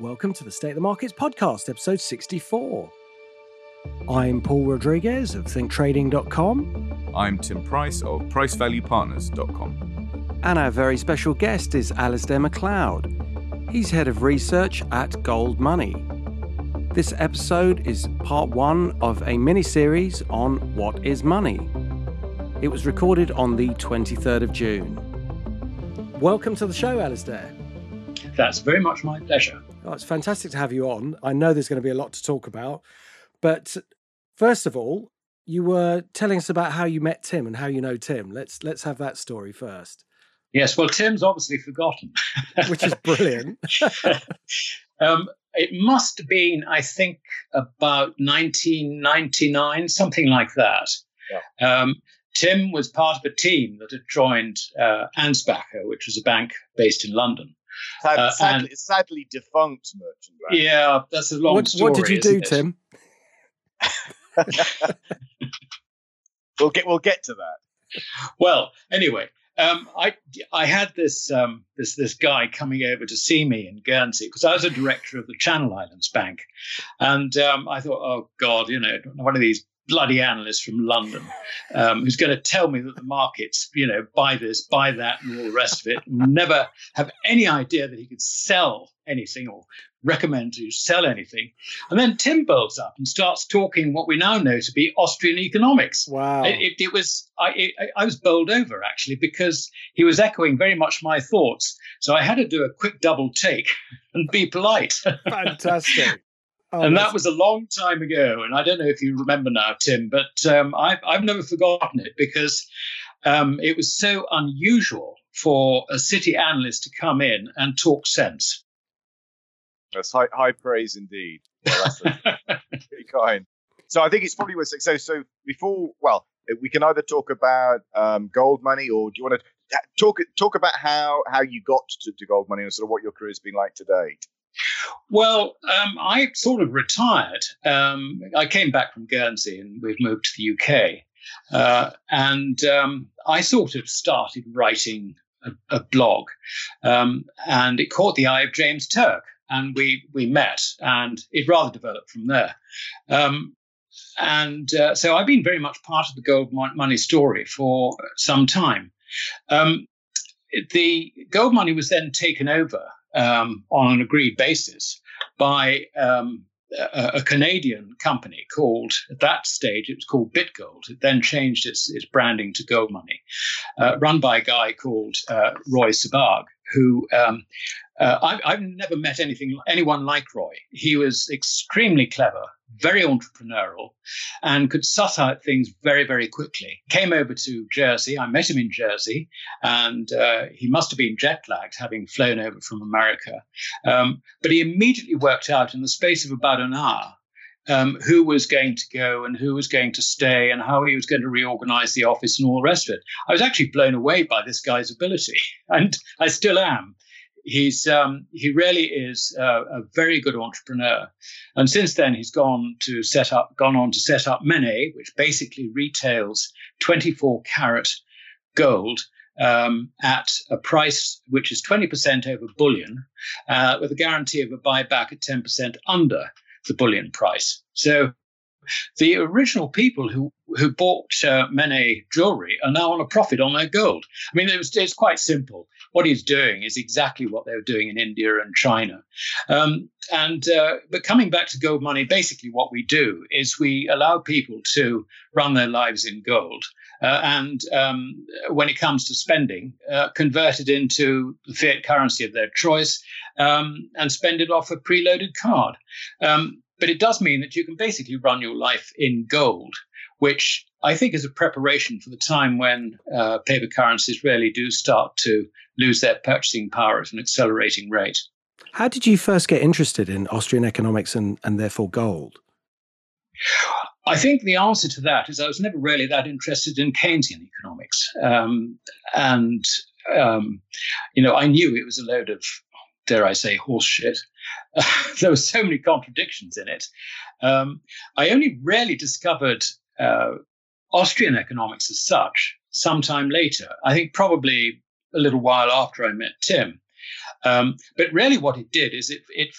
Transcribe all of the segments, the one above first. Welcome to the State of the Markets podcast, episode 64. I'm Paul Rodriguez of thinktrading.com. I'm Tim Price of pricevaluepartners.com. And our very special guest is Alasdair MacLeod. He's head of research at Gold Money. This episode is part one of a mini-series on What is Money? It was recorded on the 23rd of June. Welcome to the show, Alasdair. That's very much my pleasure. Oh, it's fantastic to have you on. I know there's going to be a lot to talk about. But first of all, you were telling us about how you met Tim and how you know Tim. Let's have that story first. Yes, well, Tim's obviously forgotten. Which is brilliant. It must have been, I think, about 1999, something like that. Yeah. Tim was part of a team that had joined Ansbacher, which was a bank based in London. Sadly defunct merchant bank. Yeah, that's a long story. What did you do, Tim? We'll get to that. Well, anyway, I had this guy coming over to see me in Guernsey because I was a director of the Channel Islands Bank, and I thought, oh God, one of these bloody analyst from London who's going to tell me that the markets, buy this, buy that, and all the rest of it, never have any idea that he could sell anything or recommend to sell anything. And then Tim bulbs up and starts talking what we now know to be Austrian economics. Wow. I was bowled over, actually, because he was echoing very much my thoughts. So I had to do a quick double take and be polite. Fantastic. Oh, and that was a long time ago, and I don't know if you remember now, Tim, but I've never forgotten it because it was so unusual for a city analyst to come in and talk sense. That's high praise indeed. Well, that's pretty kind. So I think it's probably worth saying. So before, well, we can either talk about Gold Money, or do you want to talk about how you got to Gold Money and sort of what your career's been like to date? Well, I sort of retired. I came back from Guernsey and we've moved to the UK. And I sort of started writing a blog. And it caught the eye of James Turk. And we met. And it rather developed from there. And so I've been very much part of the Gold Money story for some time. The Gold Money was then taken over on an agreed basis by a Canadian company called, at that stage, it was called BitGold. It then changed its branding to Gold Money, run by a guy called Roy Sabag, who I've never met anyone like Roy. He was extremely clever, very entrepreneurial, and could suss out things very, very quickly. Came over to Jersey. I met him in Jersey, and he must have been jet-lagged, having flown over from America. But he immediately worked out in the space of about an hour who was going to go and who was going to stay and how he was going to reorganize the office and all the rest of it. I was actually blown away by this guy's ability, and I still am. He really is a very good entrepreneur, and since then he's gone on to set up Menet, which basically retails 24-carat gold at a price which is 20% over bullion, with a guarantee of a buyback at 10% under the bullion price. So the original people who bought Menet jewelry are now on a profit on their gold. I mean, it's quite simple. What he's doing is exactly what they were doing in India and China. But coming back to Gold Money, basically what we do is we allow people to run their lives in gold. And when it comes to spending, convert it into the fiat currency of their choice and spend it off a preloaded card. But it does mean that you can basically run your life in gold, which I think is a preparation for the time when paper currencies really do start to lose their purchasing power at an accelerating rate. How did you first get interested in Austrian economics and therefore gold? I think the answer to that is I was never really that interested in Keynesian economics. I knew it was a load of, dare I say, horse shit. There were so many contradictions in it. I only rarely discovered Austrian economics as such sometime later. I think probably a little while after I met Tim. But really what it did is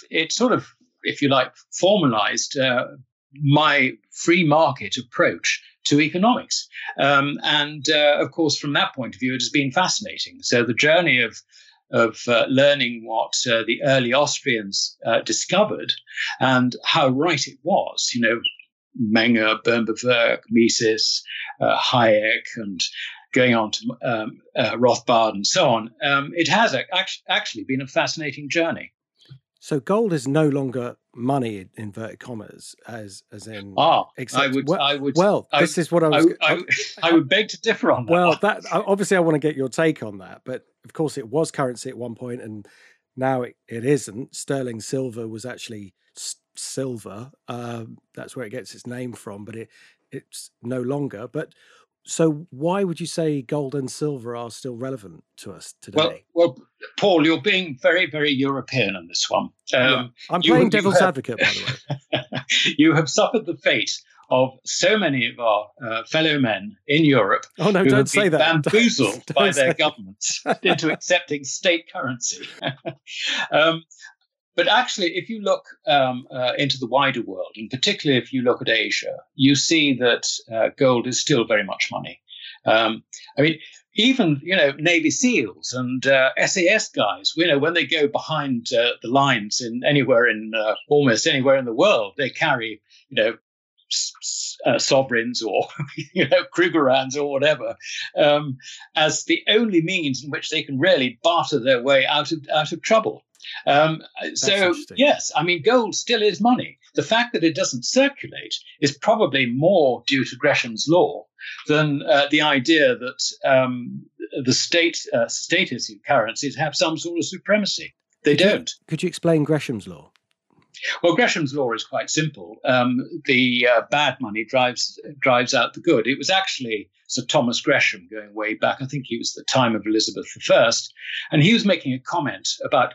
it sort of, if you like, formalized my free market approach to economics. Of course, from that point of view, it has been fascinating. So the journey of learning what the early Austrians discovered and how right it was, you know, Menger, Bernbewerk, Mises, Hayek, and going on to Rothbard and so on, it has actually been a fascinating journey. So gold is no longer money, in inverted commas, as in. I would beg to differ on that. Well, that obviously I want to get your take on that, but of course it was currency at one point, and now it isn't. Sterling silver was actually silver. That's where it gets its name from, but it's no longer. But so why would you say gold and silver are still relevant to us today? Well, Paul, you're being very, very European on this one. I'm playing devil's advocate, by the way. You have suffered the fate of so many of our fellow men in Europe bamboozled by their governments into accepting state currency. But actually, if you look into the wider world, and particularly if you look at Asia, you see that gold is still very much money. I mean, even, you know, Navy SEALs and SAS guys, you know, when they go behind the lines almost anywhere in the world, they carry, you know, sovereigns or, you know, Krugerrands or whatever, as the only means in which they can really barter their way out of trouble. So yes, I mean, gold still is money. The fact that it doesn't circulate is probably more due to Gresham's law than the idea that the state issue currencies have some sort of supremacy. They don't. Could you explain Gresham's law? Well, Gresham's law is quite simple. The bad money drives out the good. It was actually Sir Thomas Gresham going way back. I think he was at the time of Elizabeth I, and he was making a comment about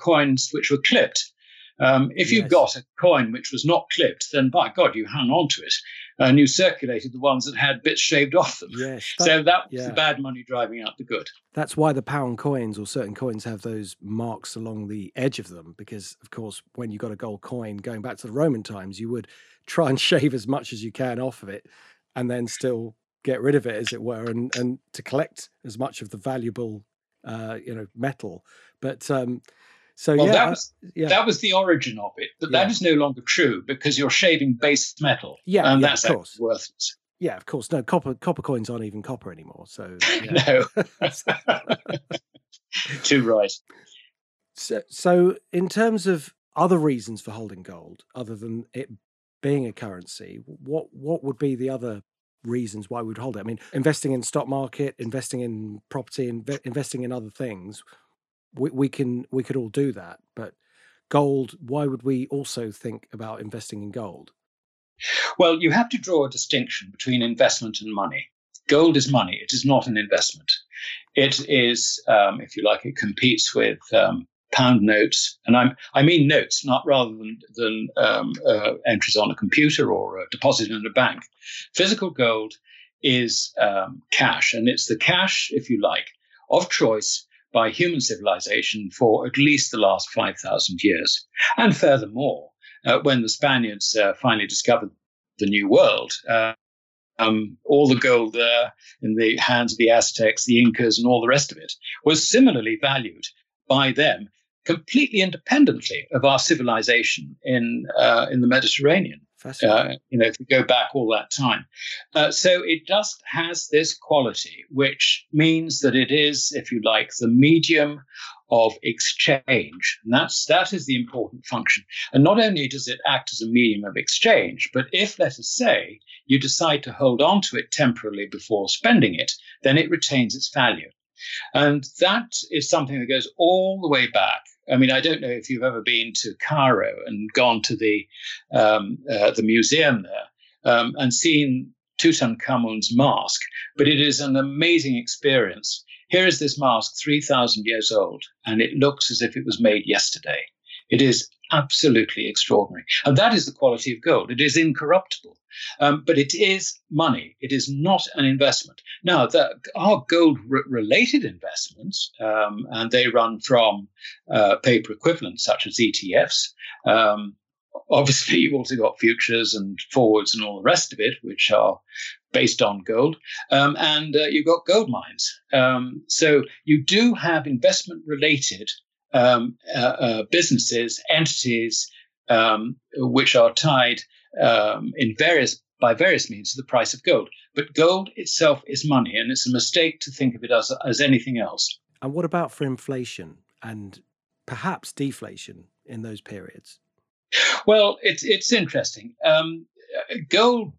coins which were clipped. If you got a coin which was not clipped, then by God, you hung on to it, and you circulated the ones that had bits shaved off them. Yes, so that was the bad money driving out the good. That's why the pound coins or certain coins have those marks along the edge of them, because, of course, when you got a gold coin, going back to the Roman times, you would try and shave as much as you can off of it and then still get rid of it, as it were, and to collect as much of the valuable, metal. But... that was the origin of it, but that is no longer true because you're shaving base metal. Yeah, and that's worthless. Yeah, of course. No, copper coins aren't even copper anymore. So yeah. No, too right. So in terms of other reasons for holding gold, other than it being a currency, what would be the other reasons why we'd hold it? I mean, investing in stock market, investing in property, investing in other things. We could all do that, but gold, why would we also think about investing in gold? Well, you have to draw a distinction between investment and money. Gold is money. It is not an investment. It is, if you like, it competes with pound notes, and I mean notes, not rather than entries on a computer or a deposit in a bank. Physical gold is cash, and it's the cash, if you like, of choice by human civilization for at least the last 5,000 years. And furthermore, when the Spaniards finally discovered the New World, all the gold there in the hands of the Aztecs, the Incas, and all the rest of it was similarly valued by them completely independently of our civilization in the Mediterranean. If we go back all that time. So it just has this quality, which means that it is, if you like, the medium of exchange. And that is the important function. And not only does it act as a medium of exchange, but if, let us say, you decide to hold on to it temporarily before spending it, then it retains its value. And that is something that goes all the way back. I mean, I don't know if you've ever been to Cairo and gone to the museum there and seen Tutankhamun's mask, but it is an amazing experience. Here is this mask, 3,000 years old, and it looks as if it was made yesterday. It is absolutely extraordinary. And that is the quality of gold. It is incorruptible, but it is money. It is not an investment. Now, there are gold-related investments, and they run from paper equivalents such as ETFs. Obviously, you've also got futures and forwards and all the rest of it, which are based on gold. And you've got gold mines. So you do have investment-related businesses, entities, which are tied by various means to the price of gold. But gold itself is money, and it's a mistake to think of it as anything else. And what about for inflation and perhaps deflation in those periods? Well, it's interesting. Gold,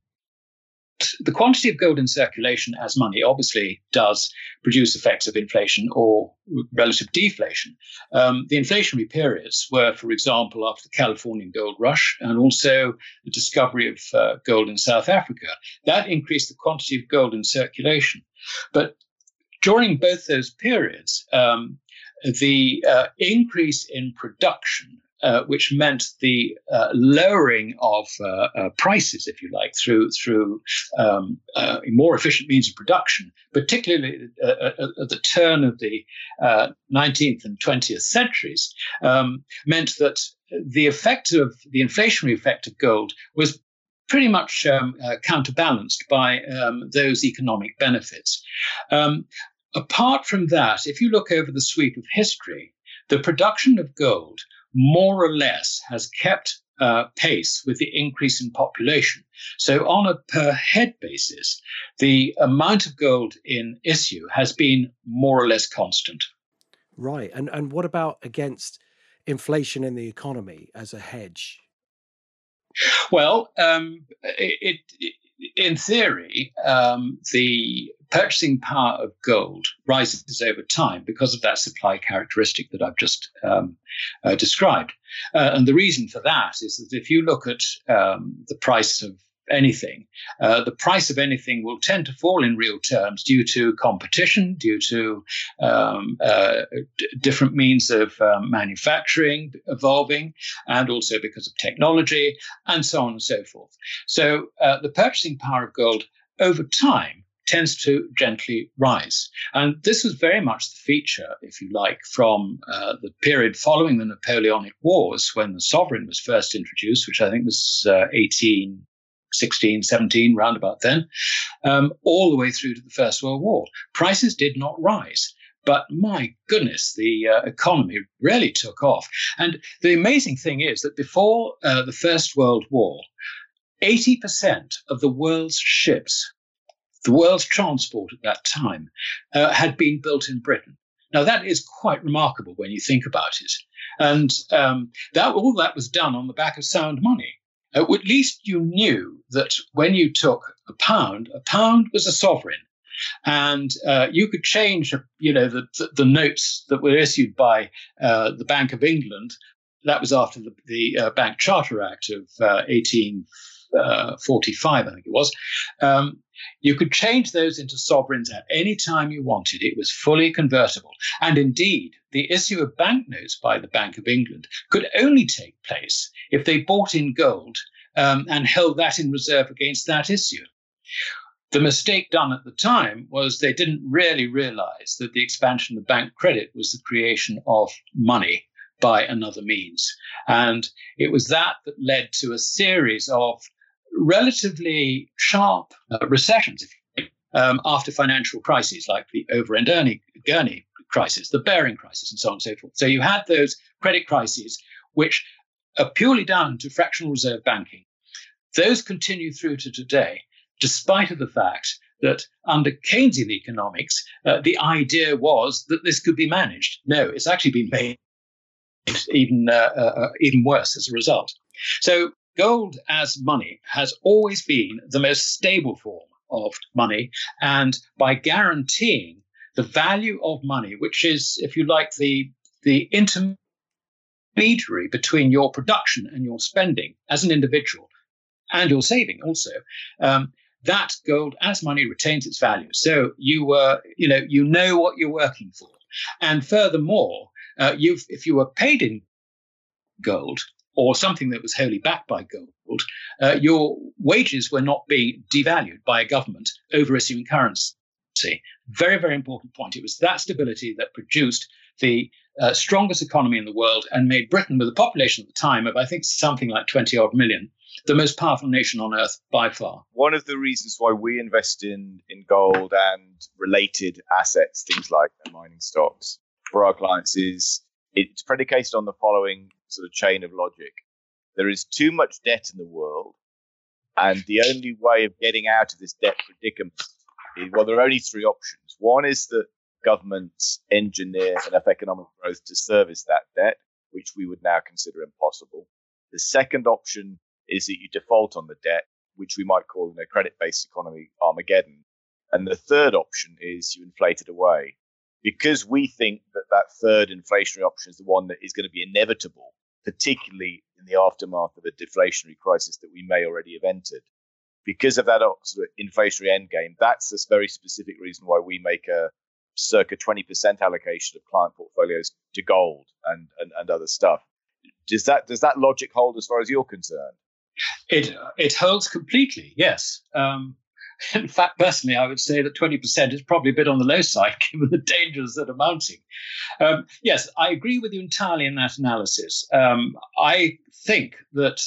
the quantity of gold in circulation as money obviously does produce effects of inflation or relative deflation. The inflationary periods were, for example, after the Californian gold rush and also the discovery of gold in South Africa. That increased the quantity of gold in circulation. But during both those periods, the increase in production, which meant the lowering of prices, if you like, through more efficient means of production, particularly at the turn of the 19th and 20th centuries, meant that the effect of the inflationary effect of gold was pretty much counterbalanced by those economic benefits. Apart from that, if you look over the sweep of history, the production of gold more or less has kept pace with the increase in population. So on a per head basis, the amount of gold in issue has been more or less constant. Right. And what about against inflation in the economy as a hedge? Well, in theory, the purchasing power of gold rises over time because of that supply characteristic that I've just described. And the reason for that is that if you look at the price of anything, the price of anything will tend to fall in real terms due to competition, due to different means of manufacturing evolving, and also because of technology, and so on and so forth. So the purchasing power of gold over time tends to gently rise. And this was very much the feature, if you like, from the period following the Napoleonic Wars, when the sovereign was first introduced, which I think was 16, 17, round about then, all the way through to the First World War. Prices did not rise. But my goodness, the economy really took off. And the amazing thing is that before the First World War, 80% of the world's ships, the world's transport at that time, had been built in Britain. Now, that is quite remarkable when you think about it. And all that was done on the back of sound money. At least you knew that when you took a pound was a sovereign, and you could change, the notes that were issued by the Bank of England. That was after the Bank Charter Act of 1845, I think it was. You could change those into sovereigns at any time you wanted. It was fully convertible. And indeed, the issue of banknotes by the Bank of England could only take place if they bought in gold and held that in reserve against that issue. The mistake done at the time was they didn't really realize that the expansion of bank credit was the creation of money by another means. And it was that led to a series of relatively sharp recessions after financial crises like the Over and Gurney crisis, the Bearing crisis, and so on and so forth. So you had those credit crises, which are purely down to fractional reserve banking. Those continue through to today, despite of the fact that under Keynesian economics, the idea was that this could be managed. No, it's actually been made even worse as a result. So gold as money has always been the most stable form of money, and by guaranteeing the value of money, which is, if you like, the intermediary between your production and your spending as an individual and your saving also, that gold as money retains its value. So you know what you're working for. And furthermore, if you were paid in gold, or something that was wholly backed by gold, your wages were not being devalued by a government over issuing currency. Very, very important point. It was that stability that produced the strongest economy in the world and made Britain, with a population at the time of, I think, something like 20-odd million, the most powerful nation on earth by far. One of the reasons why we invest in gold and related assets, things like mining stocks, for our clients is it's predicated on the following sort of chain of logic. There is too much debt in the world, and the only way of getting out of this debt predicament is, well, there are only three options. One is that governments engineer enough economic growth to service that debt, which we would now consider impossible. The second option is that you default on the debt, which we might call in a credit-based economy Armageddon. And the third option is you inflate it away. Because we think that that third inflationary option is the one that is going to be inevitable, particularly in the aftermath of a deflationary crisis that we may already have entered. Because of that sort of inflationary endgame, that's this very specific reason why we make a circa 20% allocation of client portfolios to gold and other stuff. Does that logic hold as far as you're concerned? It holds completely, yes. In fact, personally, I would say that 20% is probably a bit on the low side, given the dangers that are mounting. Yes, I agree with you entirely in that analysis. I think that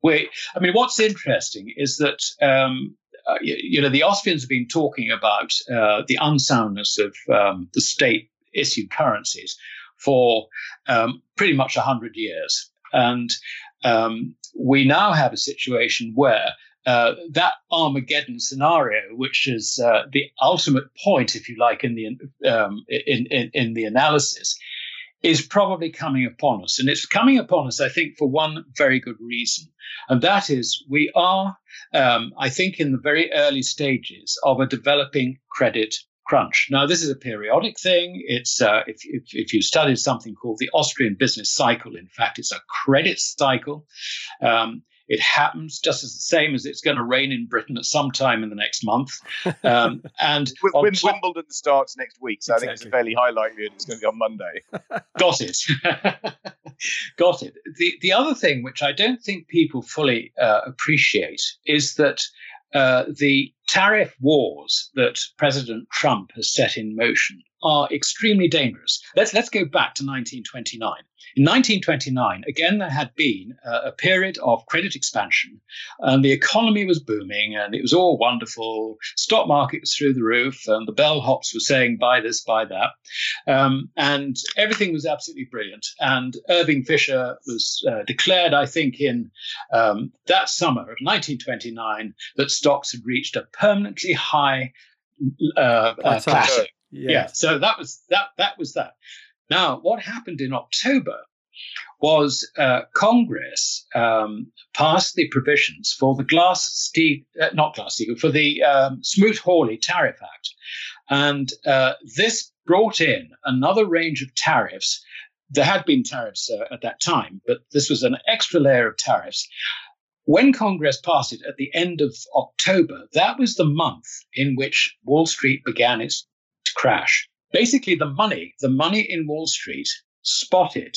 what's interesting is that, the Austrians have been talking about the unsoundness of the state-issued currencies for pretty much 100 years. And we now have a situation where that Armageddon scenario, which is the ultimate point, if you like, in the analysis, is probably coming upon us. And it's coming upon us, I think, for one very good reason. And that is we are, I think, in the very early stages of a developing credit crunch. Now, this is a periodic thing. It's if you studied something called the Austrian business cycle, in fact, it's a credit cycle. It happens just as the same as it's going to rain in Britain at some time in the next month. And Wimbledon starts next week, so exactly. I think it's a fairly high likelihood it's going to be on Monday. Got it. Got it. The other thing which I don't think people fully appreciate is that the tariff wars that President Trump has set in motion are extremely dangerous. Let's go back to 1929. In 1929, again, there had been a period of credit expansion, and the economy was booming, and it was all wonderful. Stock market was through the roof, and the bellhops were saying, buy this, buy that. And everything was absolutely brilliant. And Irving Fisher was declared, I think, in that summer of 1929, that stocks had reached a permanently high plateau. Yes. Yeah, so that was that. Now, what happened in October was Congress passed the provisions for the Smoot-Hawley Tariff Act. And this brought in another range of tariffs. There had been tariffs at that time, but this was an extra layer of tariffs. When Congress passed it at the end of October, that was the month in which Wall Street began its crash. Basically, the money in Wall Street spotted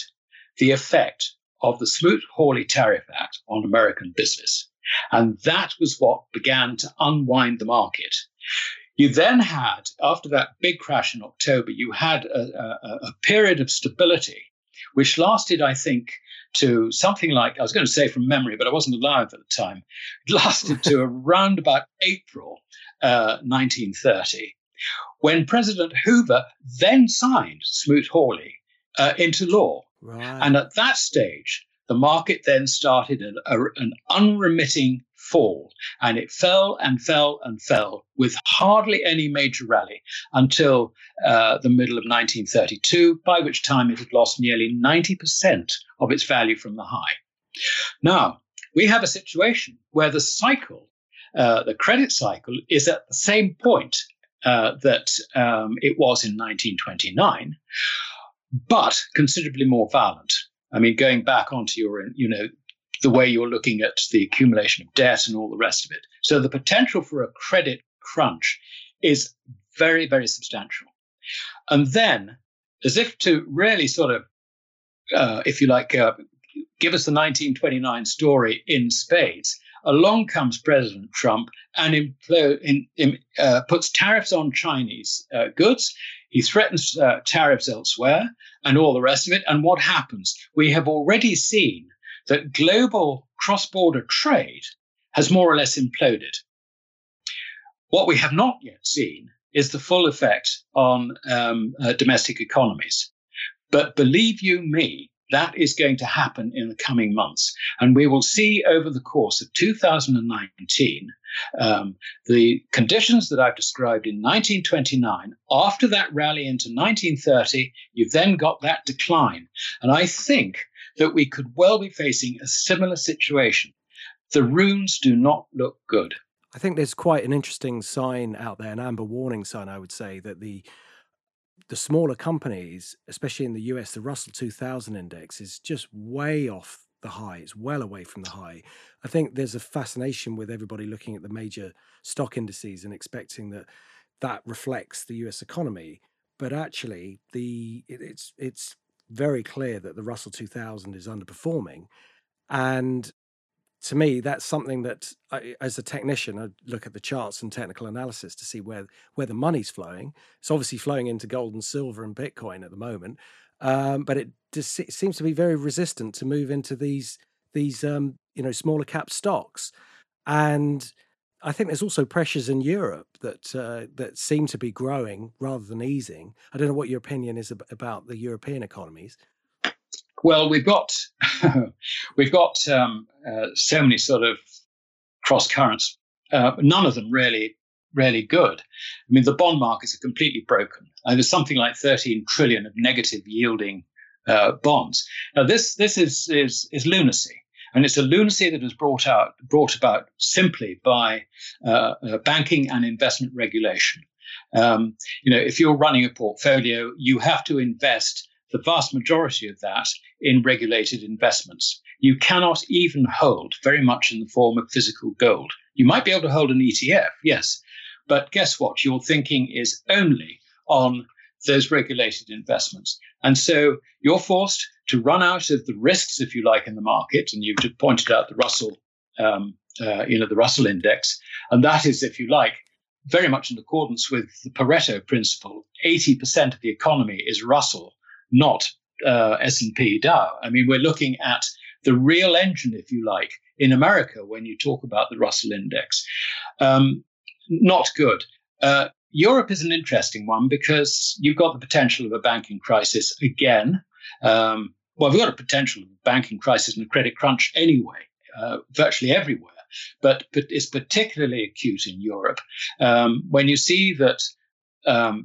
the effect of the Smoot-Hawley Tariff Act on American business. And that was what began to unwind the market. You then had, after that big crash in October, you had a period of stability, which lasted, I think, to something like, I was going to say from memory, but I wasn't alive at the time, it lasted to around about April 1930. When President Hoover then signed Smoot-Hawley into law. Right. And at that stage, the market then started an unremitting fall, and it fell and fell and fell with hardly any major rally until the middle of 1932, by which time it had lost nearly 90% of its value from the high. Now, we have a situation where the cycle, the credit cycle, is at the same point that it was in 1929, but considerably more violent. I mean, going back onto your, the way you're looking at the accumulation of debt and all the rest of it. So the potential for a credit crunch is very, very substantial. And then, as if to really sort of, if you like, give us the 1929 story in spades. Along comes President Trump and puts tariffs on Chinese goods. He threatens tariffs elsewhere and all the rest of it. And what happens? We have already seen that global cross-border trade has more or less imploded. What we have not yet seen is the full effect on domestic economies. But believe you me, that is going to happen in the coming months. And we will see over the course of 2019, the conditions that I've described in 1929. After that rally into 1930, you've then got that decline. And I think that we could well be facing a similar situation. The runes do not look good. I think there's quite an interesting sign out there, an amber warning sign, I would say, that the smaller companies, especially in the US, the Russell 2000 index is just way off the high. It's well away from the high. I think there's a fascination with everybody looking at the major stock indices and expecting that reflects the US economy. But actually, it's very clear that the Russell 2000 is underperforming. And to me, that's something that, as a technician, I look at the charts and technical analysis to see where the money's flowing. It's obviously flowing into gold and silver and Bitcoin at the moment, but it seems to be very resistant to move into these smaller cap stocks. And I think there's also pressures in Europe that seem to be growing rather than easing. I don't know what your opinion is about the European economies. Well, we've got so many sort of cross currents. None of them really good. I mean, the bond markets are completely broken. There's something like 13 trillion of negative yielding bonds. Now, this is lunacy, and it's a lunacy that was brought about simply by banking and investment regulation. If you're running a portfolio, you have to invest the vast majority of that in regulated investments. You cannot even hold very much in the form of physical gold. You might be able to hold an ETF, yes, but guess what? Your thinking is only on those regulated investments. And so you're forced to run out of the risks, if you like, in the market. And you've just pointed out the Russell, the Russell index. And that is, if you like, very much in accordance with the Pareto principle. 80% of the economy is Russell, not S&P Dow. I mean, we're looking at the real engine, if you like, in America when you talk about the Russell index. Not good. Europe is an interesting one because you've got the potential of a banking crisis again. We've got a potential of a banking crisis and a credit crunch anyway, virtually everywhere, but it's particularly acute in Europe. When you see that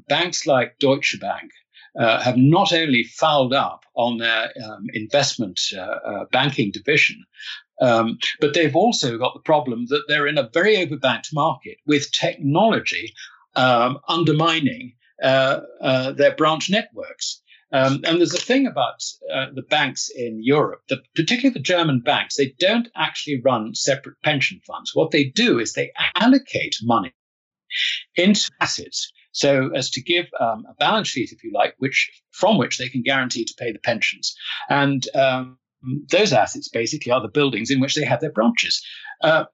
banks like Deutsche Bank have not only fouled up on their investment banking division, but they've also got the problem that they're in a very overbanked market with technology undermining their branch networks. And there's a thing about the banks in Europe, particularly the German banks, they don't actually run separate pension funds. What they do is they allocate money into assets, so as to give a balance sheet, if you like, from which they can guarantee to pay the pensions. And those assets basically are the buildings in which they have their branches. At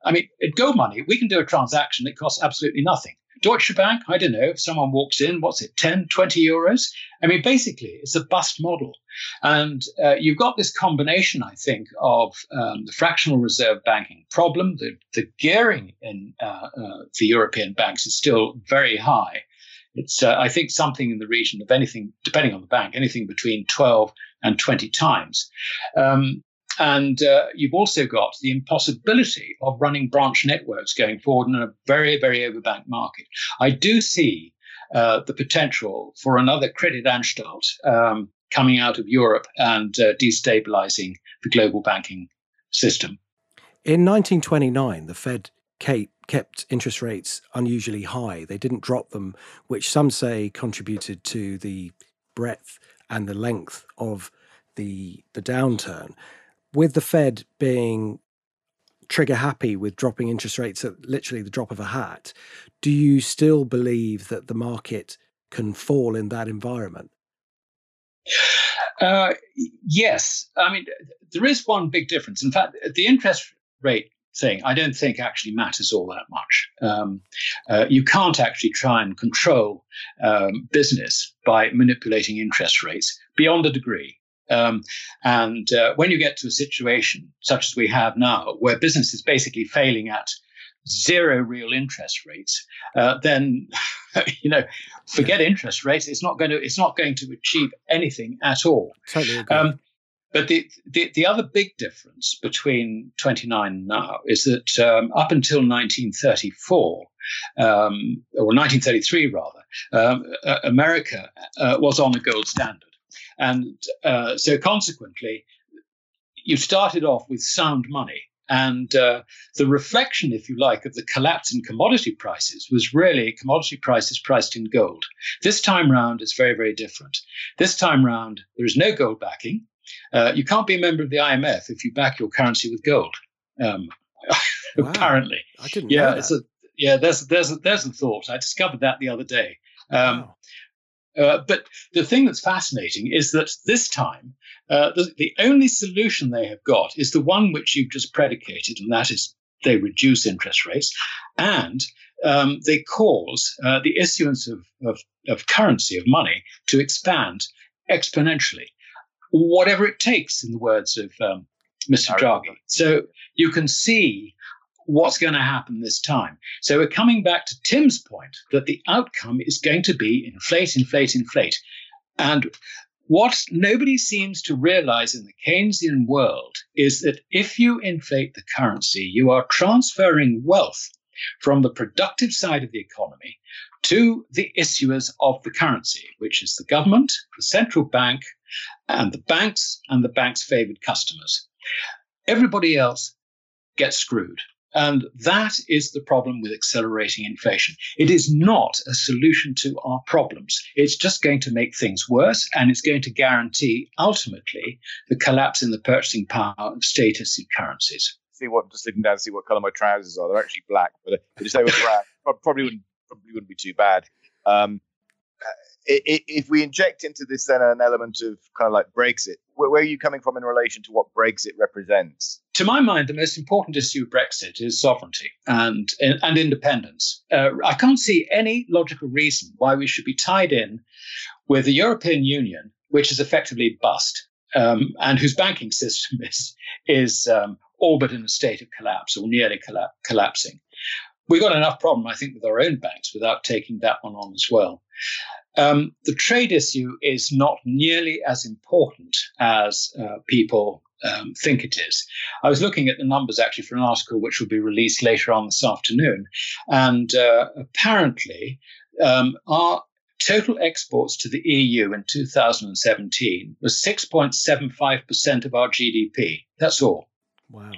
Go Money, we can do a transaction that costs absolutely nothing. Deutsche Bank, I don't know, if someone walks in, what's it, 10, 20 euros? I mean, basically, it's a bust model. And you've got this combination, I think, of the fractional reserve banking problem. The gearing in the European banks is still very high. It's, I think, something in the region of anything, depending on the bank, anything between 12 and 20 times. You've also got the impossibility of running branch networks going forward in a very, very overbanked market. I do see the potential for another Kreditanstalt coming out of Europe and destabilizing the global banking system. In 1929, the Fed kept interest rates unusually high. They didn't drop them, which some say contributed to the breadth and the length of the downturn. With the Fed being trigger happy with dropping interest rates at literally the drop of a hat, do you still believe that the market can fall in that environment? Yes. I mean, there is one big difference. In fact, the interest rate thing, I don't think actually matters all that much. You can't actually try and control business by manipulating interest rates beyond a degree. And when you get to a situation such as we have now, where business is basically failing at zero real interest rates, then forget interest rates. It's not going to achieve anything at all. Totally agree. But the other big difference between 1929 and now is that up until 1934 or 1933 rather, America was on a gold standard. And so consequently, you started off with sound money. And the reflection, if you like, of the collapse in commodity prices was really commodity prices priced in gold. This time round, it's very, very different. This time round, there is no gold backing. You can't be a member of the IMF if you back your currency with gold, wow. Apparently. I didn't know that. There's a thought. I discovered that the other day. Wow. But the thing that's fascinating is that this time, the only solution they have got is the one which you've just predicated, and that is they reduce interest rates, and they cause the issuance of currency, of money, to expand exponentially, whatever it takes, in the words of Mr. Draghi. So you can see what's going to happen this time. So we're coming back to Tim's point that the outcome is going to be inflate, inflate, inflate. And what nobody seems to realize in the Keynesian world is that if you inflate the currency, you are transferring wealth from the productive side of the economy to the issuers of the currency, which is the government, the central bank, and the bank's favored customers. Everybody else gets screwed. And that is the problem with accelerating inflation. It is not a solution to our problems. It's just going to make things worse, and it's going to guarantee, ultimately, the collapse in the purchasing power of state-issued currencies. Just looking down to see what colour my trousers are. They're actually black, but if they were brown, probably wouldn't be too bad. If we inject into this then an element of kind of like Brexit, where are you coming from in relation to what Brexit represents? To my mind, the most important issue of Brexit is sovereignty and independence. I can't see any logical reason why we should be tied in with the European Union, which is effectively bust and whose banking system is all but in a state of collapse or nearly collapsing. We've got enough problem, I think, with our own banks without taking that one on as well. The trade issue is not nearly as important as people think it is. I was looking at the numbers actually for an article which will be released later on this afternoon, and apparently our total exports to the EU in 2017 was 6.75% of our GDP. That's all. Wow.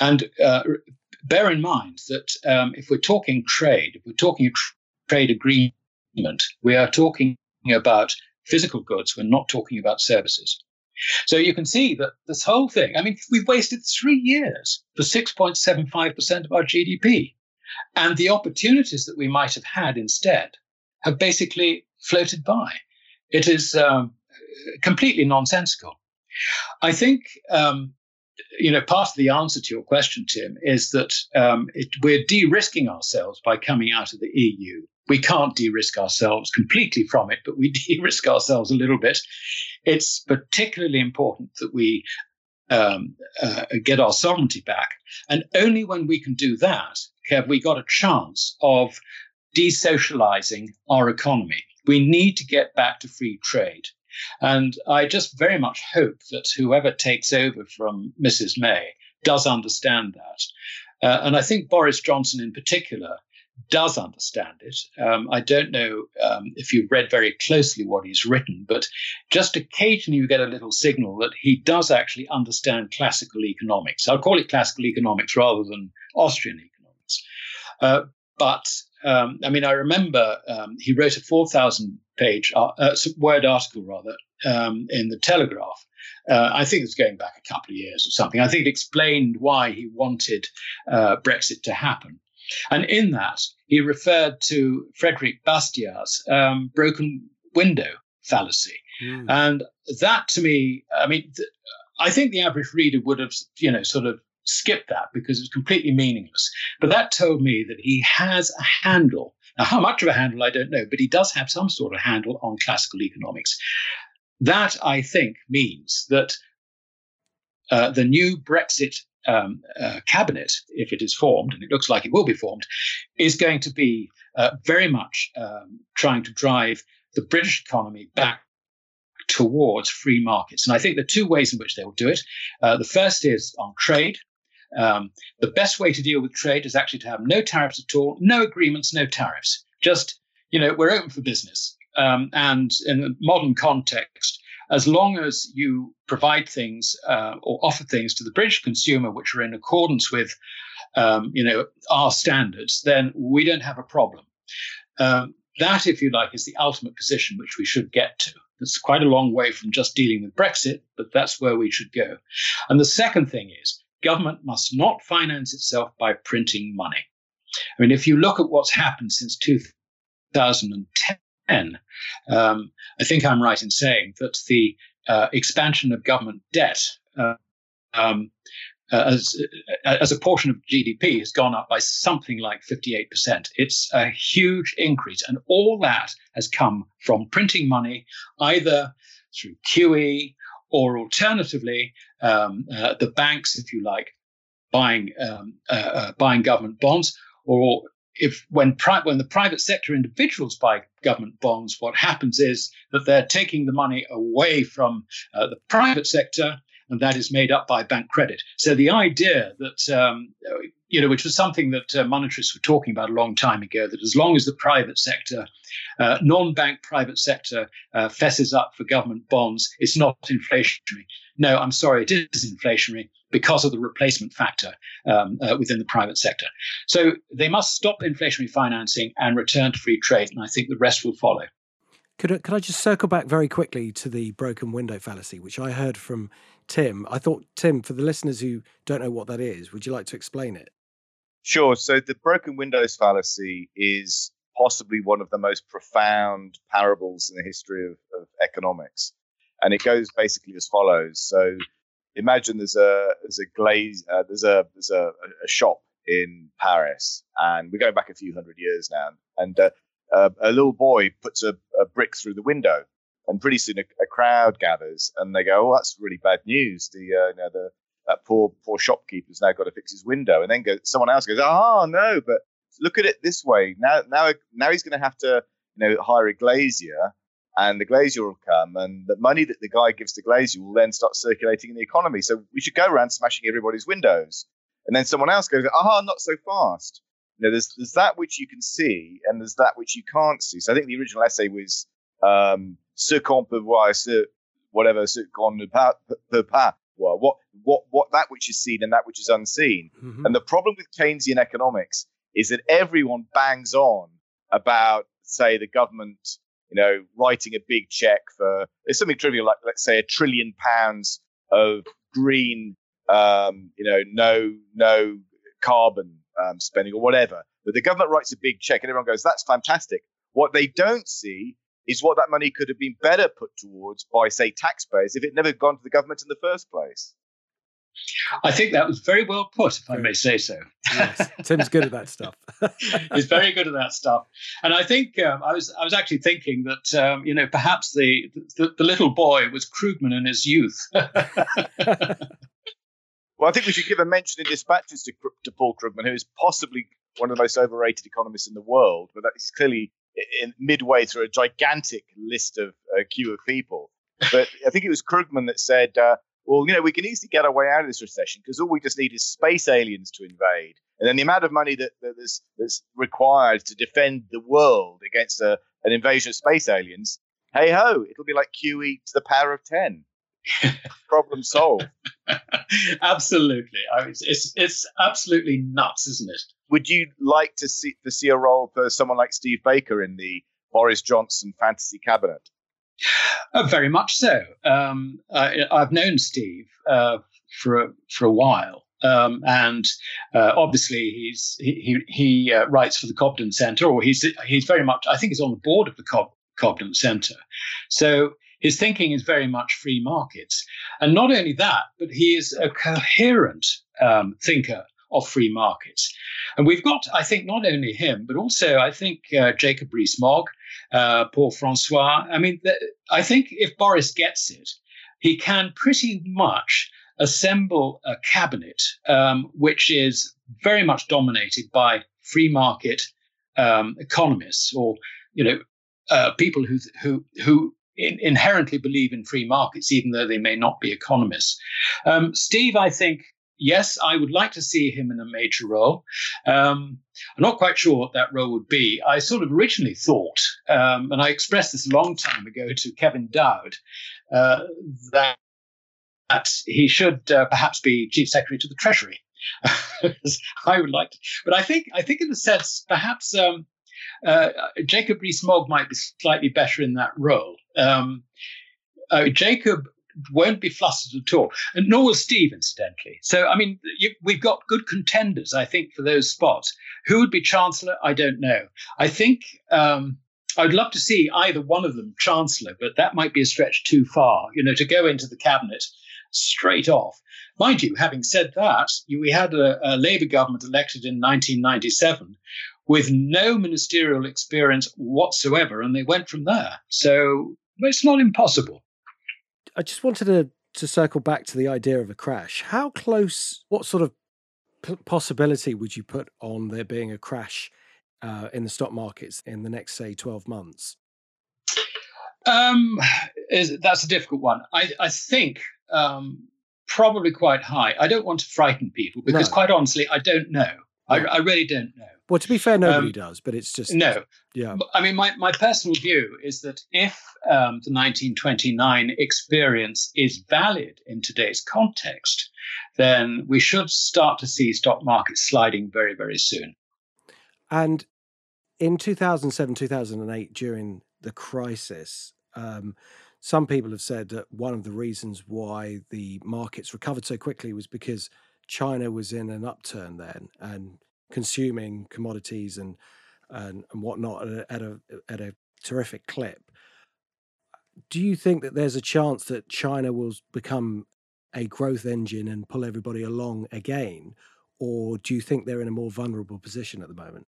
And bear in mind that if we're talking trade, if we're talking trade agreement, we are talking about physical goods. We're not talking about services. So you can see that this whole thing, I mean, we've wasted 3 years for 6.75% of our GDP. And the opportunities that we might have had instead have basically floated by. It is completely nonsensical. I think, part of the answer to your question, Tim, is that we're de-risking ourselves by coming out of the EU. We can't de-risk ourselves completely from it, but we de-risk ourselves a little bit. It's particularly important that we get our sovereignty back. And only when we can do that have we got a chance of de-socializing our economy. We need to get back to free trade. And I just very much hope that whoever takes over from Mrs. May does understand that. And I think Boris Johnson in particular does understand it. I don't know if you've read very closely what he's written, but just occasionally you get a little signal that he does actually understand classical economics. I'll call it classical economics rather than Austrian economics. I remember he wrote a 4,000-page word article, rather, in The Telegraph. I think it's going back a couple of years or something. I think it explained why he wanted Brexit to happen. And in that, he referred to Frederic Bastiat's broken window fallacy, And that, to me, I mean, I think the average reader would have, you know, sort of skipped that because it's completely meaningless. But that told me that he has a handle. Now, how much of a handle, I don't know, but he does have some sort of handle on classical economics. That, I think, means that the new Brexit cabinet, if it is formed, and it looks like it will be formed, is going to be very much trying to drive the British economy back towards free markets. And I think there are two ways in which they will do it. The first is on trade. The best way to deal with trade is actually to have no tariffs at all, no agreements, no tariffs. Just, you know, we're open for business. And in the modern context, as long as you provide things or offer things to the British consumer which are in accordance with, you know, our standards, then we don't have a problem. That, if you like, is the ultimate position which we should get to. It's quite a long way from just dealing with Brexit, but that's where we should go. And the second thing is, government must not finance itself by printing money. I mean, if you look at what's happened since 2010, I think I'm right in saying that the expansion of government debt as a portion of GDP has gone up by something like 58%. It's a huge increase. And all that has come from printing money, either through QE or alternatively, the banks, if you like, buying government bonds, or if when the private sector individuals buy government bonds, what happens is that they're taking the money away from the private sector, and that is made up by bank credit. So the idea that, you know, which was something that monetarists were talking about a long time ago, that as long as the private sector, non-bank private sector fesses up for government bonds, it's not inflationary. No, I'm sorry, it is inflationary because of the replacement factor within the private sector. So they must stop inflationary financing and return to free trade, and I think the rest will follow. Could I just circle back very quickly to the broken window fallacy, which I heard from Tim? I thought, Tim, for the listeners who don't know what that is, would you like to explain it? Sure. So the broken windows fallacy is possibly one of the most profound parables in the history of economics. And it goes basically as follows. So imagine there's a shop in Paris, and we're going back a few hundred years now, and a little boy puts a brick through the window, and pretty soon a crowd gathers, and they go, "Oh, that's really bad news. That poor shopkeeper's now got to fix his window." And then someone else goes, "Oh no, but look at it this way. Now he's going to have to, you know, hire a glazier, and the glazier will come, and the money that the guy gives the glazier will then start circulating in the economy. So we should go around smashing everybody's windows." And then someone else goes, "Ah, not so fast." You know, there's that which you can see, and there's that which you can't see. So I think the original essay was "ce qu'on peut voir, ce whatever, ce qu'on ne peut pas." Well, what that which is seen and that which is unseen. Mm-hmm. And the problem with Keynesian economics is that everyone bangs on about, say, the government, you know, writing a big check for it's something trivial, like let's say £1 trillion of green, you know, no carbon. Spending or whatever, but the government writes a big check and everyone goes, "That's fantastic." What they don't see is what that money could have been better put towards by, say, taxpayers if it never had gone to the government in the first place. I think that was very well put, if I may say so. Yes. Tim's good at that stuff. He's very good at that stuff. And I think I was actually thinking that, you know, perhaps the little boy was Krugman in his youth. Well, I think we should give a mention in Dispatches to Paul Krugman, who is possibly one of the most overrated economists in the world, but that is clearly in midway through a gigantic list of queue of people. But I think it was Krugman that said, well, you know, we can easily get our way out of this recession because all we just need is space aliens to invade. And then the amount of money that's required to defend the world against an invasion of space aliens, hey-ho, it'll be like QE to the power of 10. Problem solved. Absolutely. I mean, it's absolutely nuts, isn't it? Would you like to see a role for someone like Steve Baker in the Boris Johnson fantasy cabinet? Very much so. I've known Steve for a while, and obviously he writes for the Cobden Centre, or he's very much. I think he's on the board of the Cobden Centre, so. His thinking is very much free markets. And not only that, but he is a coherent thinker of free markets. And we've got, I think, not only him, but also, I think, Jacob Rees-Mogg, Paul François. I mean, I think if Boris gets it, he can pretty much assemble a cabinet which is very much dominated by free market economists, or, you know, people who inherently believe in free markets, even though they may not be economists. Steve, I think, yes, I would like to see him in a major role. I'm not quite sure what that role would be. I sort of originally thought, and I expressed this a long time ago to Kevin Dowd, that he should perhaps be Chief Secretary to the Treasury. I would like to, but I think in a sense, perhaps Jacob Rees-Mogg might be slightly better in that role. Jacob won't be flustered at all, and nor will Steve, incidentally. So, I mean, we've got good contenders, I think, for those spots. Who would be Chancellor? I don't know. I think I'd love to see either one of them Chancellor, but that might be a stretch too far, you know, to go into the cabinet straight off. Mind you, having said that, we had a Labour government elected in 1997 with no ministerial experience whatsoever, and they went from there. So it's not impossible. I just wanted to circle back to the idea of a crash. How close, what sort of possibility would you put on there being a crash in the stock markets in the next, say, 12 months? That's a difficult one. I think probably quite high. I don't want to frighten people because, quite honestly, I don't know. I really don't know. Well, to be fair, nobody does, but it's just... No. Yeah. I mean, my personal view is that if the 1929 experience is valid in today's context, then we should start to see stock markets sliding very, very soon. And in 2007, 2008, during the crisis, some people have said that one of the reasons why the markets recovered so quickly was because China was in an upturn then and consuming commodities and whatnot at a terrific clip. Do you think that there's a chance that China will become a growth engine and pull everybody along again? Or do you think they're in a more vulnerable position at the moment?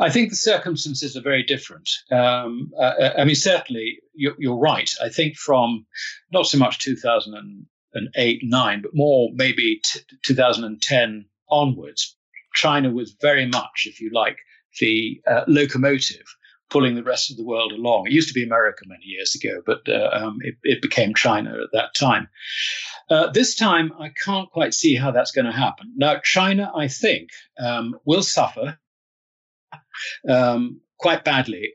I think the circumstances are very different. I mean, certainly, you're right. I think from not so much 2008, 2009, but more maybe 2010 onwards, China was very much, if you like, the locomotive pulling the rest of the world along. It used to be America many years ago, but it became China at that time. This time, I can't quite see how that's going to happen. Now, China, I think, will suffer quite badly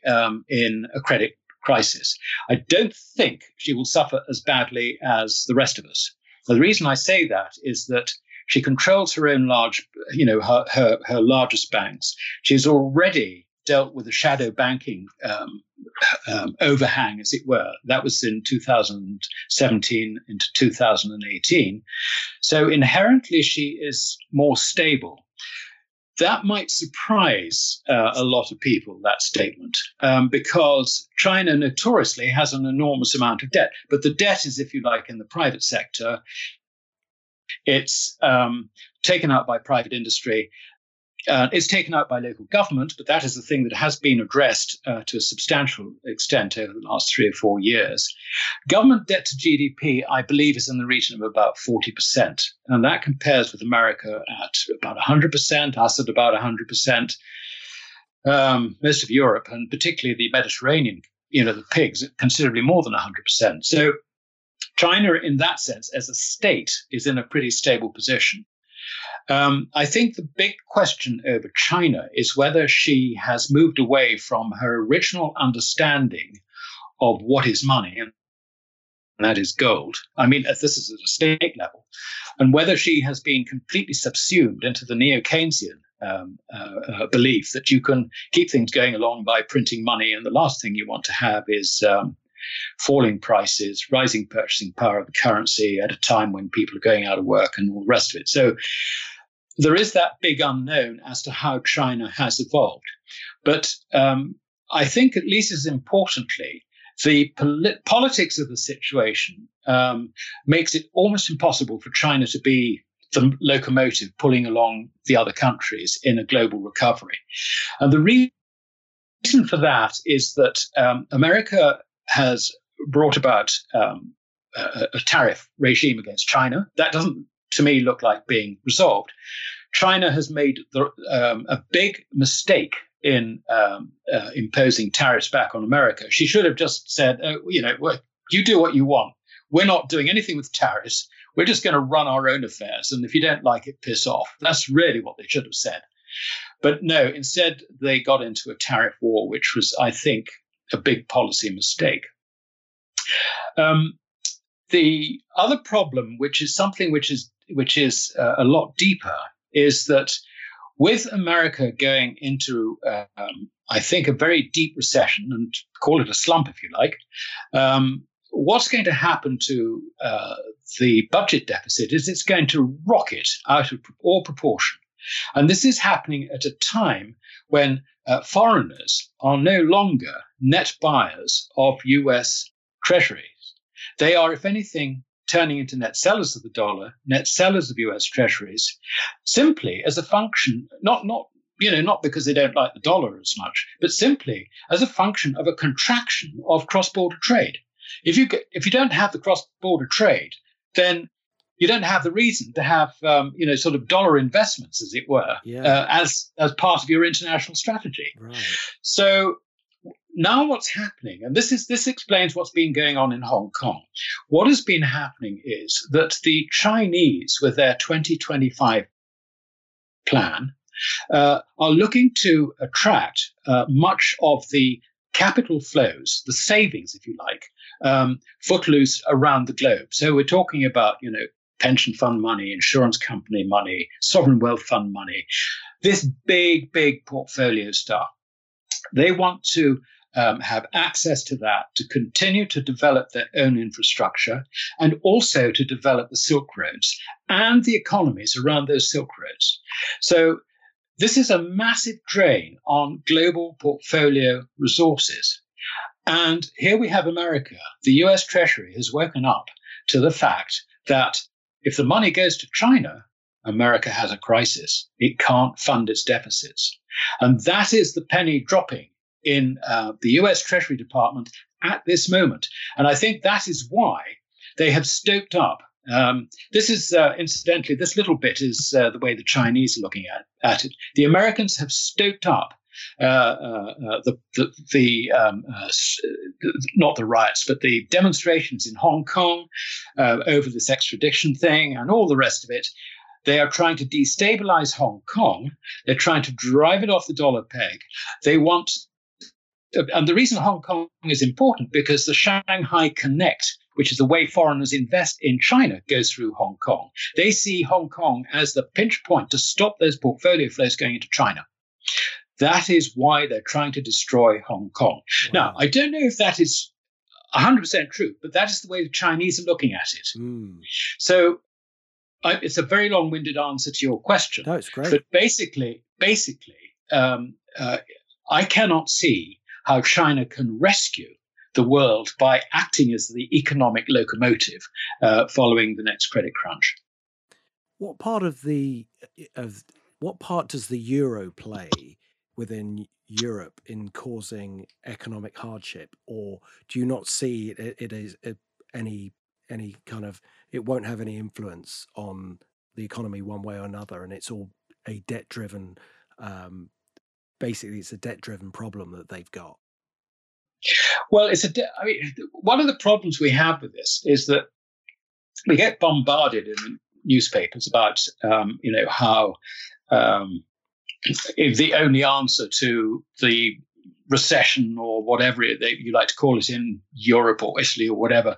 in a credit crisis. I don't think she will suffer as badly as the rest of us. Now, the reason I say that is that she controls her own her largest banks. She's already dealt with a shadow banking overhang, as it were. That was in 2017 into 2018. So inherently, she is more stable. That might surprise a lot of people, that statement, because China notoriously has an enormous amount of debt. But the debt is, if you like, in the private sector. It's taken out by private industry. It's taken out by local government, but that is the thing that has been addressed to a substantial extent over the last 3 or 4 years. Government debt to GDP, I believe, is in the region of about 40%, and that compares with America at about 100%, us at about 100%, most of Europe, and particularly the Mediterranean, you know, the pigs, at considerably more than 100%. So China, in that sense, as a state, is in a pretty stable position. I think the big question over China is whether she has moved away from her original understanding of what is money, and that is gold. I mean, this is at a state level, and whether she has been completely subsumed into the neo-Keynesian belief that you can keep things going along by printing money, and the last thing you want to have is falling prices, rising purchasing power of the currency at a time when people are going out of work and all the rest of it. So there is that big unknown as to how China has evolved. But I think, at least as importantly, The politics of the situation makes it almost impossible for China to be the locomotive pulling along the other countries in a global recovery. And the reason for that is that America has brought about a tariff regime against China. That doesn't, to me, look like being resolved. China has made a big mistake in imposing tariffs back on America. She should have just said, you do what you want. We're not doing anything with tariffs. We're just going to run our own affairs. And if you don't like it, piss off. That's really what they should have said. But no, instead, they got into a tariff war, which was, I think, a big policy mistake. The other problem, which is something which is a lot deeper, is that with America going into, I think, a very deep recession, and call it a slump if you like, what's going to happen to the budget deficit is it's going to rocket out of all proportion. And this is happening at a time when foreigners are no longer net buyers of US treasuries. They are, if anything, turning into net sellers of the dollar, net sellers of US treasuries, simply as a function, not because they don't like the dollar as much, but simply as a function of a contraction of cross-border trade. If you don't have the cross-border trade, then you don't have the reason to have sort of dollar investments, as it were, as part of your international strategy. Right. So now what's happening, and this explains what's been going on in Hong Kong. What has been happening is that the Chinese, with their 2025 plan, are looking to attract much of the capital flows, the savings, if you like, footloose around the globe. So we're talking about, pension fund money, insurance company money, sovereign wealth fund money, this big, big portfolio stuff. They want to have access to that to continue to develop their own infrastructure and also to develop the Silk Roads and the economies around those Silk Roads. So this is a massive drain on global portfolio resources. And here we have America. The US Treasury has woken up to the fact that if the money goes to China, America has a crisis. It can't fund its deficits. And that is the penny dropping in the US Treasury Department at this moment. And I think that is why they have stoked up. This is, incidentally, this little bit is the way the Chinese are looking at it. The Americans have stoked up not the riots, but the demonstrations in Hong Kong over this extradition thing and all the rest of it. They are trying to destabilize Hong Kong. They're trying to drive it off the dollar peg. They want, and the reason Hong Kong is important because the Shanghai Connect, which is the way foreigners invest in China, goes through Hong Kong. They see Hong Kong as the pinch point to stop those portfolio flows going into China. That is why they're trying to destroy Hong Kong. Wow. Now, I don't know if that is 100% true, but that is the way the Chinese are looking at it. Mm. So it's a very long-winded answer to your question. No, it's great. But basically, I cannot see how China can rescue the world by acting as the economic locomotive following the next credit crunch. What part of what part does the euro play within Europe in causing economic hardship, or do you not see it as any kind of, it won't have any influence on the economy one way or another, and it's all a debt-driven, basically it's a debt-driven problem that they've got? Well, one of the problems we have with this is that we get bombarded in newspapers about, how the only answer to the recession or whatever you like to call it in Europe or Italy or whatever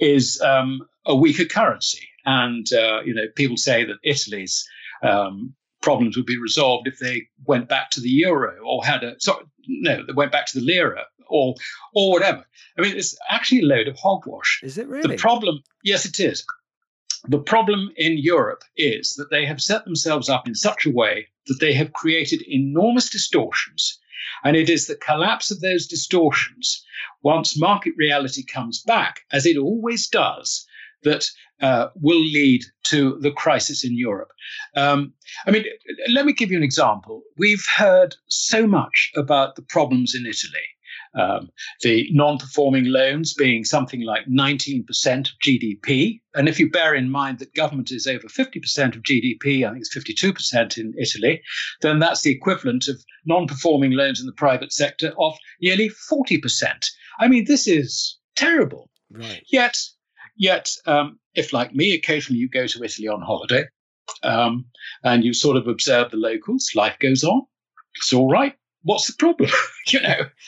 is a weaker currency. And, people say that Italy's problems would be resolved if they went back to the euro or they went back to the lira or whatever. I mean, it's actually a load of hogwash. Is it really? The problem, yes, it is. The problem in Europe is that they have set themselves up in such a way that they have created enormous distortions And it is the collapse of those distortions, once market reality comes back, as it always does, that will lead to the crisis in Europe. Let me give you an example. We've heard so much about the problems in Italy. The non-performing loans being something like 19% of GDP. And if you bear in mind that government is over 50% of GDP, I think it's 52% in Italy, then that's the equivalent of non-performing loans in the private sector of nearly 40%. I mean, this is terrible. Right. Yet, if like me, occasionally you go to Italy on holiday and you sort of observe the locals, life goes on, it's all right. What's the problem?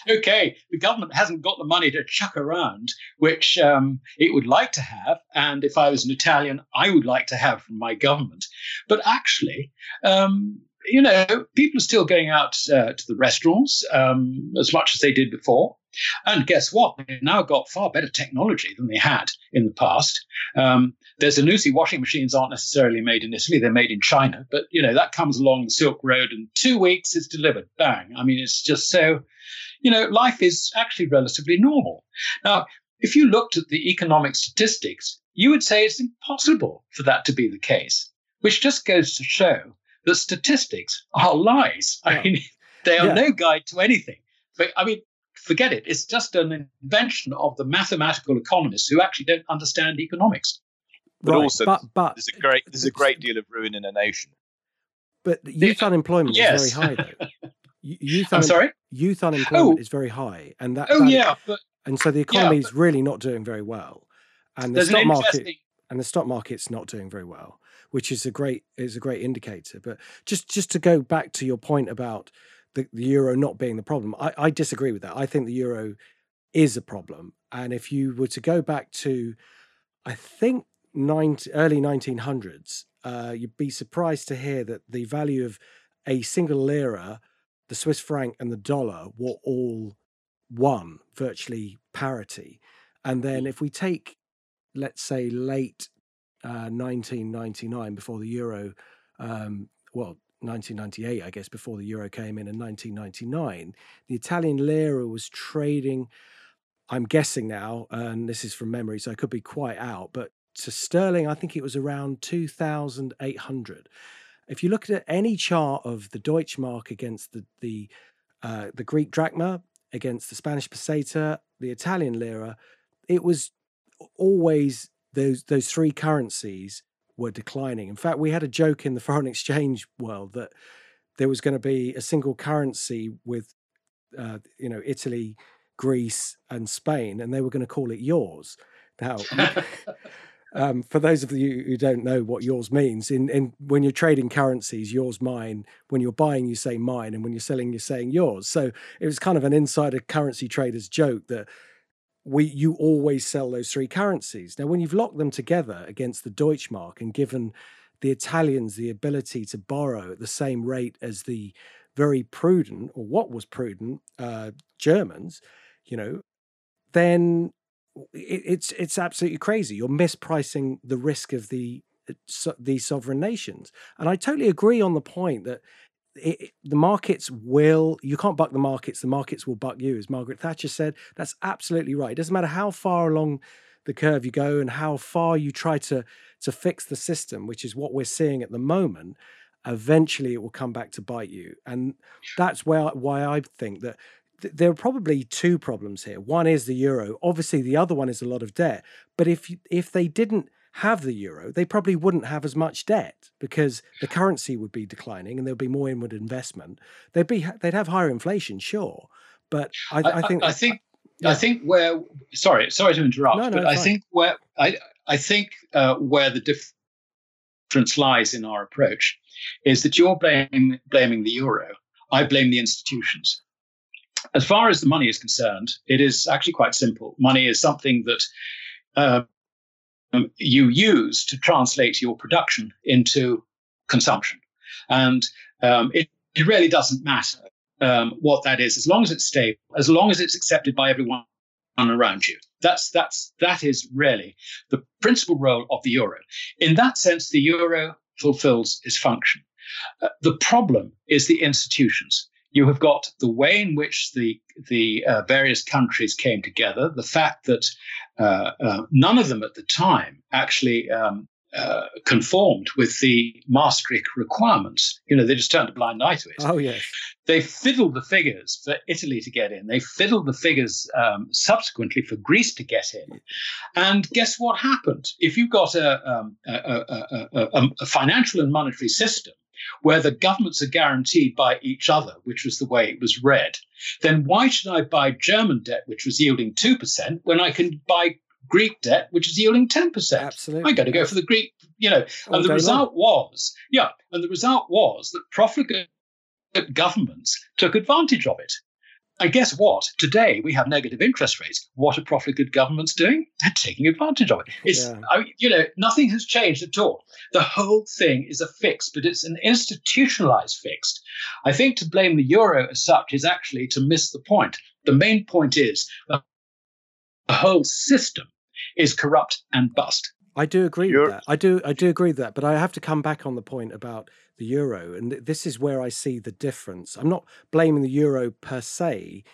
Okay, the government hasn't got the money to chuck around, which it would like to have. And if I was an Italian, I would like to have from my government. But actually, people are still going out to the restaurants as much as they did before. And guess what? They've now got far better technology than they had in the past. There's a Zanussi washing machines aren't necessarily made in Italy. They're made in China. But, that comes along the Silk Road and 2 weeks it's delivered. Bang. I mean, it's just so, life is actually relatively normal. Now, if you looked at the economic statistics, you would say it's impossible for that to be the case, which just goes to show that statistics are lies. Yeah. I mean, they are no guide to anything. But, forget it. It's just an invention of the mathematical economists who actually don't understand economics. But also, there's a great deal of ruin in a nation. But youth unemployment is very high, though. I'm sorry? Youth unemployment is very high. And so the economy is really not doing very well. And the stock market's not doing very well, which is a great indicator. But just to go back to your point about the euro not being the problem. I disagree with that. I think the euro is a problem. And if you were to go back to, I think, early 1900s, you'd be surprised to hear that the value of a single lira, the Swiss franc and the dollar were all one, virtually parity. And then if we take, let's say, late 1999 before the euro, 1998, I guess, before the euro came in 1999, the Italian lira was trading, I'm guessing now, and this is from memory, so I could be quite out, but to sterling, I think it was around 2,800. If you look at any chart of the Deutsche Mark against the Greek drachma, against the Spanish peseta, the Italian lira, it was always those three currencies were declining. In fact, we had a joke in the foreign exchange world that there was going to be a single currency with, Italy, Greece, and Spain, and they were going to call it yours. Now, for those of you who don't know what yours means, in when you're trading currencies, yours, mine. When you're buying, you say mine, and when you're selling, you're saying yours. So it was kind of an insider currency trader's joke that you always sell those three currencies. Now, when you've locked them together against the Deutsche Mark and given the Italians the ability to borrow at the same rate as the very prudent, or what was prudent, Germans, then it's absolutely crazy. You're mispricing the risk of these sovereign nations. And I totally agree on the point that you can't buck the markets will buck you, as Margaret Thatcher said. That's absolutely right. It doesn't matter how far along the curve you go and how far you try to fix the system, which is what we're seeing at the moment, eventually it will come back to bite you. And that's why I think that there are probably two problems here. One is the euro. Obviously, the other one is a lot of debt. But if they didn't have the euro, they probably wouldn't have as much debt because the currency would be declining and there'd be more inward investment. They'd have higher inflation, sure, but I think where the difference lies in our approach is that you're blaming the euro. I blame the institutions. As far as the money is concerned, it is actually quite simple. Money is something that you use to translate your production into consumption. And it really doesn't matter what that is, as long as it's stable, as long as it's accepted by everyone around you. That is really the principal role of the euro. In that sense, the euro fulfills its function. The problem is the institutions. You have got the way in which the various countries came together, the fact that none of them at the time actually conformed with the Maastricht requirements. You know, they just turned a blind eye to it. Oh, yes. They fiddled the figures for Italy to get in. They fiddled the figures subsequently for Greece to get in. And guess what happened? If you've got a financial and monetary system where the governments are guaranteed by each other, which was the way it was read, then why should I buy German debt, which was yielding 2%, when I can buy Greek debt, which is yielding 10%? Absolutely. I got to go for the Greek, you know. And the result was, that profligate governments took advantage of it. And guess what? Today we have negative interest rates. What are profligate governments doing? They're taking advantage of it. It's, yeah. I mean, you know, nothing has changed at all. The whole thing is a fix, but it's an institutionalized fix. I think to blame the euro as such is actually to miss the point. The main point is the whole system is corrupt and bust. I do agree with that. I do agree with that. But I have to come back on the point about the euro, and this is where I see the difference. I'm not blaming the euro per se.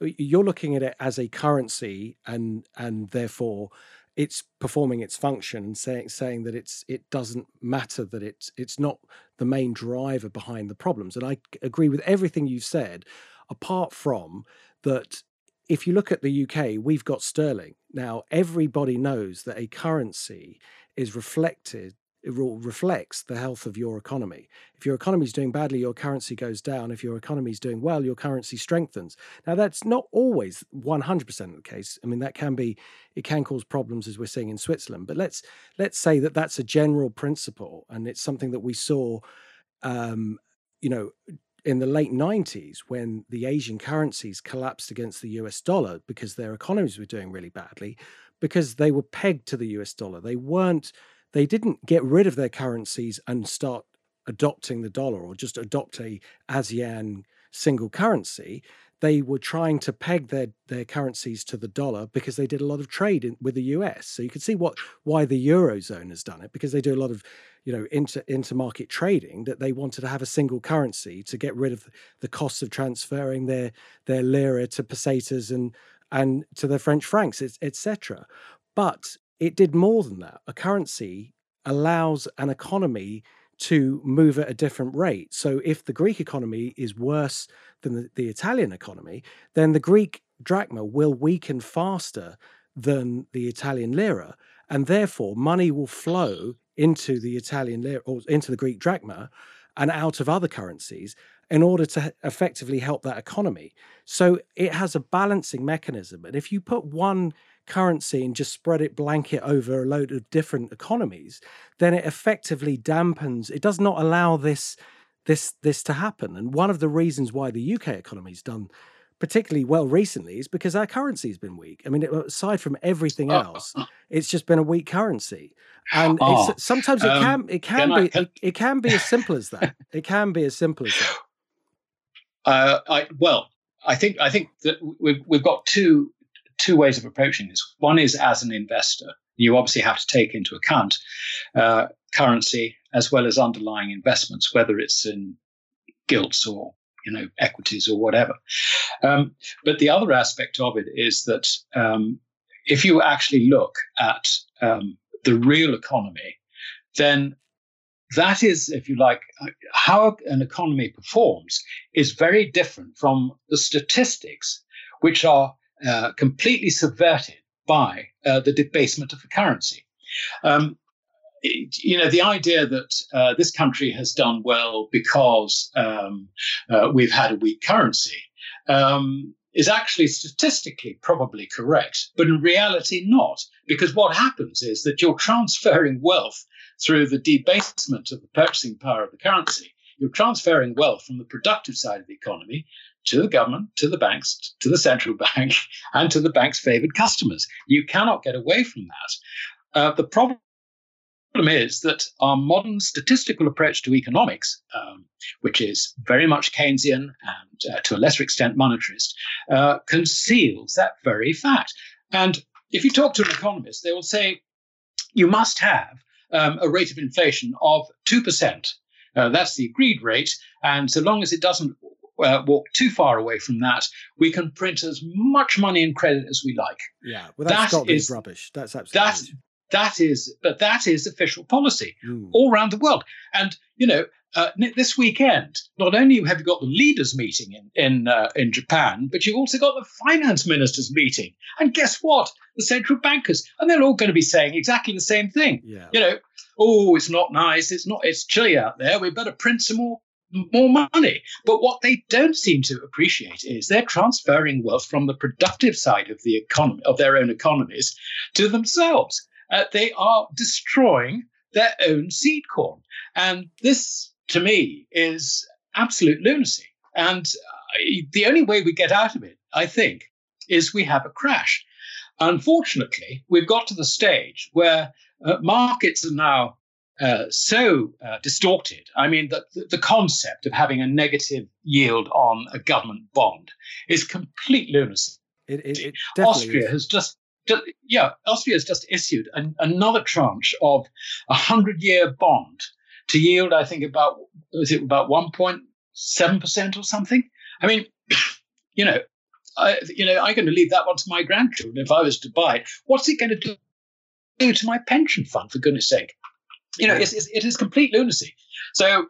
You're looking at it as a currency, and therefore it's performing its function, and saying that it doesn't matter, that it's not the main driver behind the problems. And I agree with everything you've said, apart from that. If you look at the UK, we've got sterling. Now, everybody knows that a currency is reflects the health of your economy. If your economy is doing badly, your currency goes down. If your economy is doing well, your currency strengthens. Now, that's not always 100% of the case. I mean, it can cause problems, as we're seeing in Switzerland. But let's say that that's a general principle, and it's something that we saw, in the late 90s, when the Asian currencies collapsed against the US dollar because their economies were doing really badly, because they were pegged to the US dollar. They didn't get rid of their currencies and start adopting the dollar or just adopt a ASEAN single currency. They were trying to peg their currencies to the dollar because they did a lot of trade with the US. So you can see why the Eurozone has done it, because they do a lot of, intermarket trading, that they wanted to have a single currency to get rid of the cost of transferring their lira to pesetas and to their French francs, etc. But it did more than that. A currency allows an economy to move at a different rate. So if the Greek economy is worse than the Italian economy, then the Greek drachma will weaken faster than the Italian lira, and therefore money will flow into the Italian lira or into the Greek drachma and out of other currencies in order to effectively help that economy. So it has a balancing mechanism. And if you put one currency and just spread it blanket over a load of different economies, then it effectively dampens. It does not allow this to happen. And one of the reasons why the UK economy's done particularly well recently is because our currency has been weak. I mean, aside from everything else, it's just been a weak currency. And sometimes it can be as simple as that. It can be as simple as that. I think that we've got two ways of approaching this. One is as an investor. You obviously have to take into account currency as well as underlying investments, whether it's in gilts or equities or whatever. But the other aspect of it is that if you actually look at the real economy, then that is, if you like, how an economy performs is very different from the statistics, which are completely subverted by the debasement of the currency. The idea that this country has done well because we've had a weak currency is actually statistically probably correct, but in reality not, because what happens is that you're transferring wealth through the debasement of the purchasing power of the currency. You're transferring wealth from the productive side of the economy to the government, to the banks, to the central bank, and to the bank's favoured customers. You cannot get away from that. The problem is that our modern statistical approach to economics, which is very much Keynesian and to a lesser extent monetarist, conceals that very fact. And if you talk to an economist, they will say you must have a rate of inflation of 2%. That's the agreed rate, and so long as it doesn't walk too far away from that, we can print as much money and credit as we like. Yeah, well, that's rubbish. That's absolutely rubbish. That is official policy all around the world. And you know, this weekend, not only have you got the leaders' meeting in Japan, but you've also got the finance ministers' meeting. And guess what? The central bankers, and they're all going to be saying exactly the same thing. Yeah. You know, oh, it's not nice. It's chilly out there. We better print some more money. But what they don't seem to appreciate is they're transferring wealth from the productive side of the economy, of their own economies, to themselves. They are destroying their own seed corn. And this, to me, is absolute lunacy. And the only way we get out of it, I think, is we have a crash. Unfortunately, we've got to the stage where markets are now so distorted. I mean, the concept of having a negative yield on a government bond is complete lunacy. It Austria has just... Austria has just issued another tranche of a 100-year bond to yield, I think, about 1.7% or something. I mean, I'm going to leave that one to my grandchildren if I was to buy it. What's it going to do to my pension fund? For goodness' sake, it is complete lunacy. So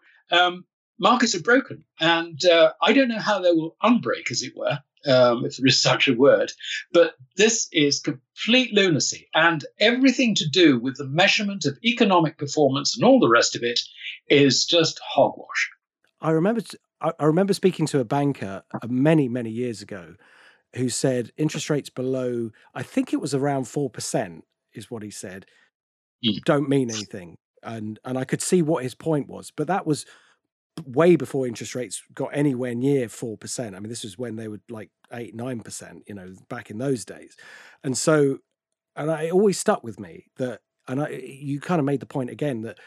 markets are broken, and I don't know how they will unbreak, as it were. If there is such a word, but this is complete lunacy, and everything to do with the measurement of economic performance and all the rest of it is just hogwash. I remember speaking to a banker many, many years ago who said interest rates below, I think it was around 4% is what he said, don't mean anything. And I could see what his point was, but that was way before interest rates got anywhere near 4%. I mean, this was when they were like 8%, 9%, back in those days. And so, it always stuck with me that, you kind of made the point again that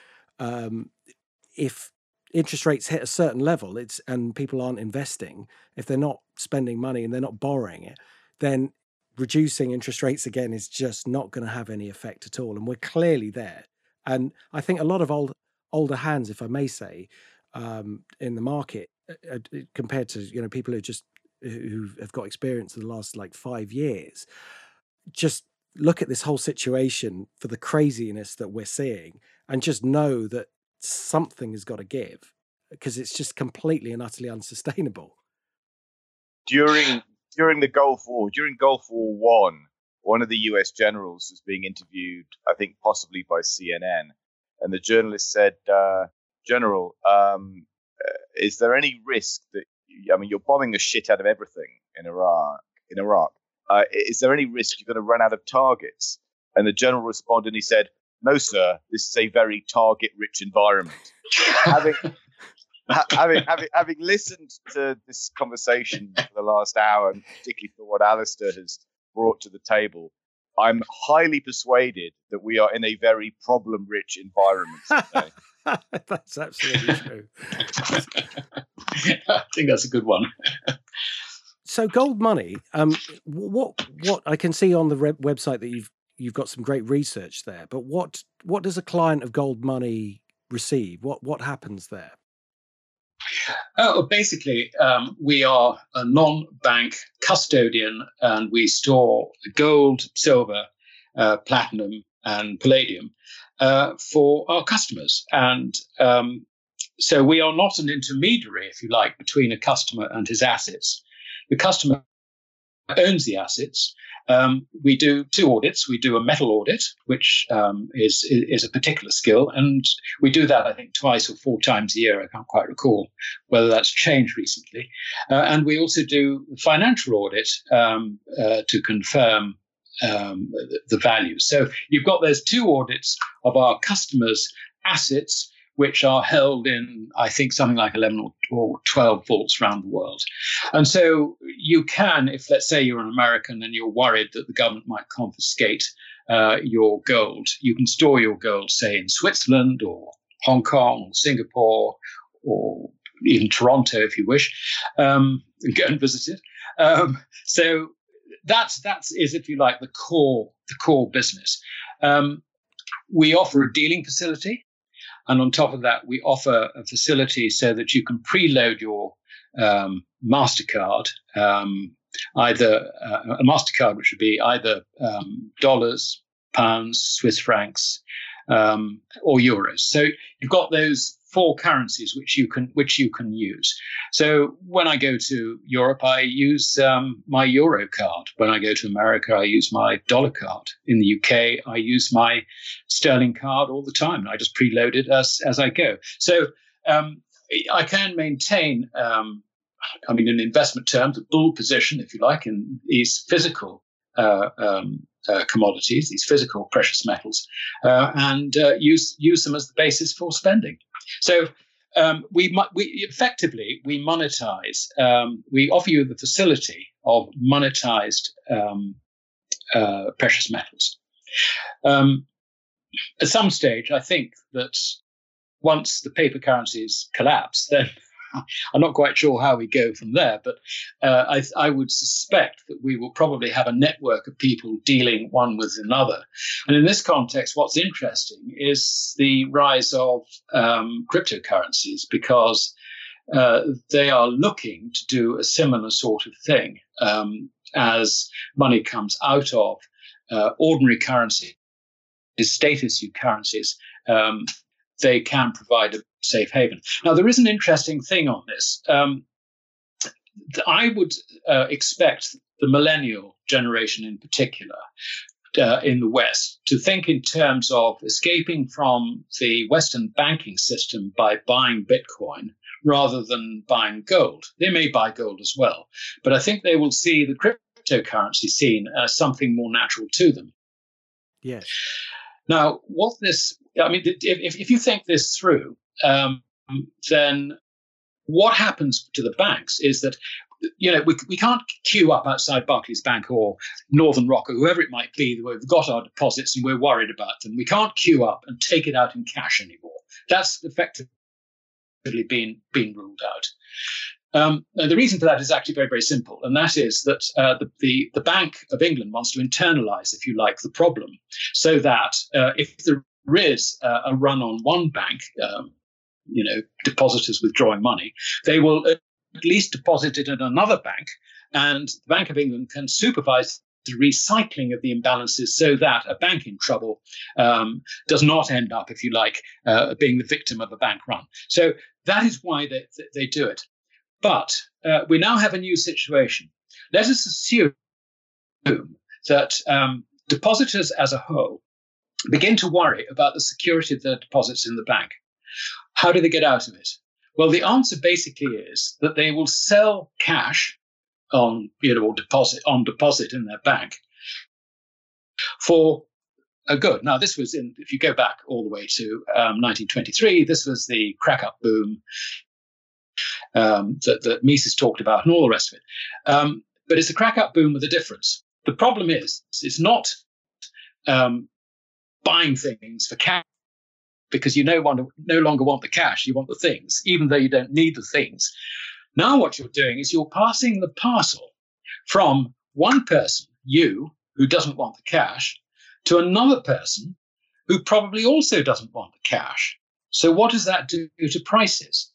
if interest rates hit a certain level, and people aren't investing, if they're not spending money and they're not borrowing it, then reducing interest rates again is just not going to have any effect at all. And we're clearly there. And I think a lot of older hands, if I may say, in the market compared to people who have got experience in the last like 5 years, just look at this whole situation for the craziness that we're seeing and just know that something has got to give, because it's just completely and utterly unsustainable. During the Gulf War, during Gulf War I, one of the US generals was being interviewed, I think possibly by CNN, and the journalist said, General, is there any risk that you're bombing the shit out of everything in Iraq? Is there any risk you're going to run out of targets? And the general responded, and he said, "No, sir. This is a very target-rich environment." having listened to this conversation for the last hour, and particularly for what Alistair has brought to the table, I'm highly persuaded that we are in a very problem-rich environment today. That's absolutely true. I think that's a good one. So gold money, what I can see on the website that you've got some great research there, but what does a client of gold money receive? What happens there? Oh, basically, we are a non-bank custodian, and we store gold, silver, platinum, and palladium for our customers. And so we are not an intermediary, if you like, between a customer and his assets. The customer owns the assets. We do two audits. We do a metal audit, which is a particular skill. And we do that, I think, twice or four times a year. I can't quite recall whether that's changed recently. And we also do the financial audit to confirm the value. So you've got those two audits of our customers' assets, which are held in, I think, something like 11 or 12 vaults around the world. And so you can, if let's say you're an American and you're worried that the government might confiscate your gold, you can store your gold, say, in Switzerland or Hong Kong, or Singapore, or even Toronto, if you wish, and go and visit it. So that's if you like, the core business. We offer a dealing facility. And on top of that, we offer a facility so that you can preload your MasterCard, either a MasterCard, which would be either dollars, pounds, Swiss francs, or euros. So you've got those four currencies which you can use. So when I go to Europe, I use my euro card. When I go to America, I use my dollar card. In the UK, I use my sterling card all the time. I just preload it as I go. So I can maintain, in investment terms, a bull position, if you like, in these physical commodities, these physical precious metals, and use them as the basis for spending. So we monetize. We offer you the facility of monetized precious metals. At some stage, I think that once the paper currencies collapse, then I'm not quite sure how we go from there, but I would suspect that we will probably have a network of people dealing one with another. And in this context, what's interesting is the rise of cryptocurrencies, because they are looking to do a similar sort of thing as money comes out of ordinary currency, state issue currencies. They can provide a safe haven. Now, there is an interesting thing on this. I would expect the millennial generation in particular in the West to think in terms of escaping from the Western banking system by buying Bitcoin rather than buying gold. They may buy gold as well, but I think they will see the cryptocurrency scene as something more natural to them. Yes. Now, if you think this through, then what happens to the banks is that, we can't queue up outside Barclays Bank or Northern Rock or whoever it might be. We've got our deposits and we're worried about them. We can't queue up and take it out in cash anymore. That's effectively been ruled out. And the reason for that is actually very, very simple, and that is that the Bank of England wants to internalise, if you like, the problem, so that if there is a run on one bank, depositors withdrawing money, they will at least deposit it at another bank, and the Bank of England can supervise the recycling of the imbalances so that a bank in trouble does not end up, if you like, being the victim of a bank run. So that is why they do it. But we now have a new situation. Let us assume that depositors as a whole begin to worry about the security of their deposits in the bank. How do they get out of it? Well, the answer basically is that they will sell cash on deposit in their bank for a good. Now, this was if you go back all the way to 1923, this was the crack-up boom that Mises talked about and all the rest of it. But it's a crack-up boom with a difference. The problem is, it's not buying things for cash, because you no longer want the cash, you want the things, even though you don't need the things. Now what you're doing is you're passing the parcel from one person, you, who doesn't want the cash, to another person who probably also doesn't want the cash. So what does that do to prices?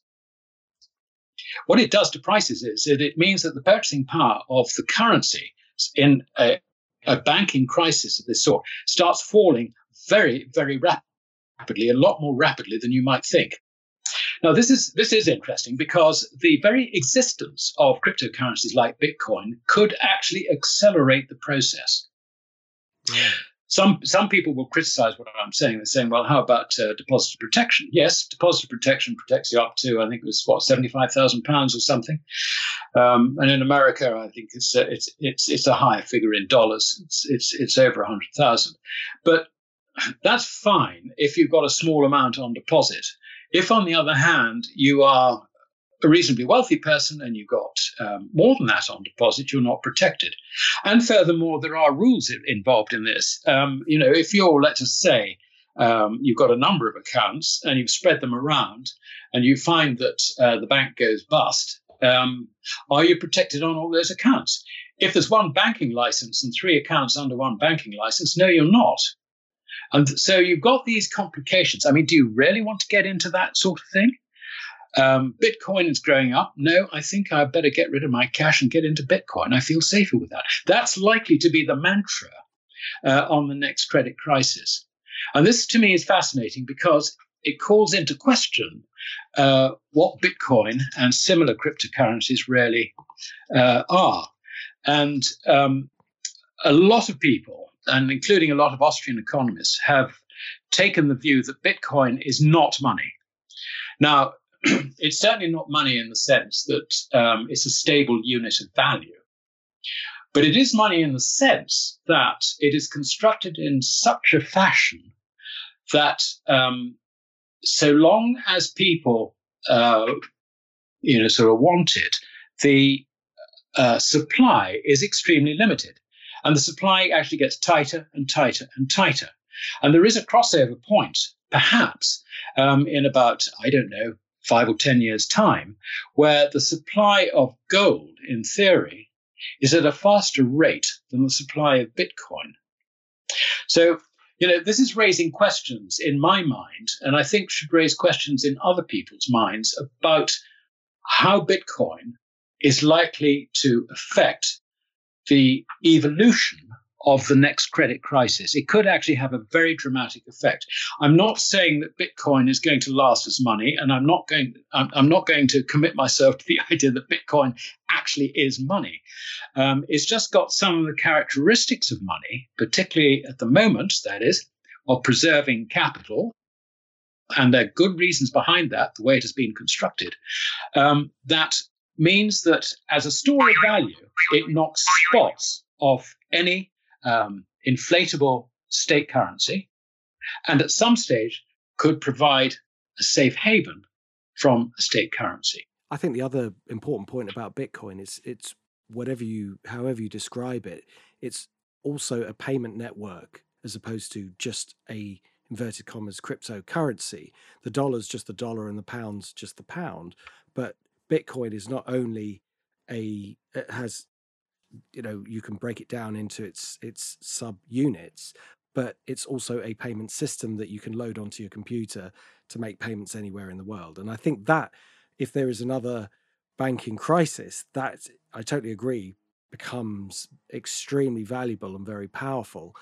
What it does to prices is that it means that the purchasing power of the currency in a banking crisis of this sort starts falling very, very rapidly, a lot more rapidly than you might think. Now, this is interesting, because the very existence of cryptocurrencies like Bitcoin could actually accelerate the process. Yeah. Some people will criticize what I'm saying. They're saying, well, how about deposit protection? Yes, deposit protection protects you up to, I think it was, £75,000 or something. And in America, I think it's a higher figure in dollars. It's over 100,000. But that's fine if you've got a small amount on deposit. If, on the other hand, you are a reasonably wealthy person and you've got more than that on deposit, you're not protected. And furthermore, there are rules involved in this. If you're, let us say, you've got a number of accounts and you've spread them around and you find that the bank goes bust, are you protected on all those accounts? If there's one banking license and three accounts under one banking license, no, you're not. And so you've got these complications. I mean, do you really want to get into that sort of thing? Bitcoin is growing up. No, I think I better get rid of my cash and get into Bitcoin. I feel safer with that. That's likely to be the mantra on the next credit crisis. And this, to me, is fascinating because it calls into question what Bitcoin and similar cryptocurrencies really are. And a lot of people, and including a lot of Austrian economists, have taken the view that Bitcoin is not money. Now, it's certainly not money in the sense that it's a stable unit of value. But it is money in the sense that it is constructed in such a fashion that so long as people, sort of want it, the supply is extremely limited. And the supply actually gets tighter and tighter and tighter. And there is a crossover point, perhaps, in about, 5 or 10 years' time, where the supply of gold, in theory, is at a faster rate than the supply of Bitcoin. So, this is raising questions in my mind, and I think should raise questions in other people's minds about how Bitcoin is likely to affect the evolution of the next credit crisis. It could actually have a very dramatic effect. I'm not saying that Bitcoin is going to last as money, and I'm not going to commit myself to the idea that Bitcoin actually is money. It's just got some of the characteristics of money, particularly at the moment, that is, of preserving capital, and there are good reasons behind that, the way it has been constructed, that means that as a store of value, it knocks spots off any inflatable state currency, and at some stage could provide a safe haven from a state currency. I think the other important point about Bitcoin is it's however you describe it, it's also a payment network as opposed to just a inverted commas cryptocurrency. The dollar's just the dollar and the pound's just the pound. But Bitcoin is not only you can break it down into its sub units, but it's also a payment system that you can load onto your computer to make payments anywhere in the world. And I think that if there is another banking crisis, that, I totally agree, becomes extremely valuable and very powerful,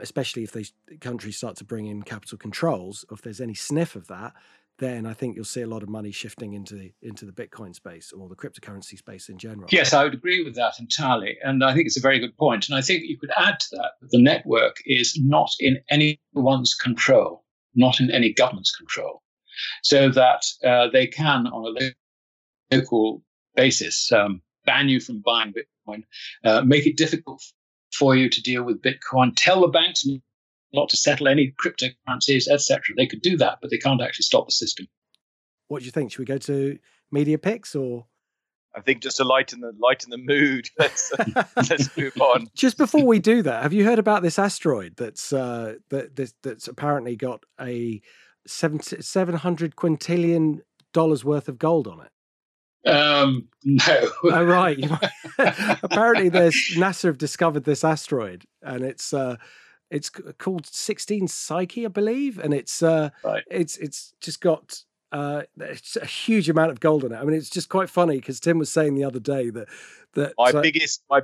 especially if countries start to bring in capital controls. If there's any sniff of that, then I think you'll see a lot of money shifting into the Bitcoin space or the cryptocurrency space in general. Yes, I would agree with that entirely. And I think it's a very good point. And I think you could add to that the network is not in anyone's control, not in any government's control, so that they can, on a local basis, ban you from buying Bitcoin, make it difficult for you to deal with Bitcoin, tell the banks not to settle any cryptocurrencies, etc. They could do that, but they can't actually stop the system. What do you think? Should we go to media picks, or? I think just to lighten the mood, let's move on. Just before we do that, have you heard about this asteroid that's apparently got a $700 quintillion worth of gold on it? No. Oh, right. Apparently, NASA have discovered this asteroid, and it's called 16 Psyche, I believe, and it's just got it's a huge amount of gold on it. I mean, it's just quite funny because Tim was saying the other day that my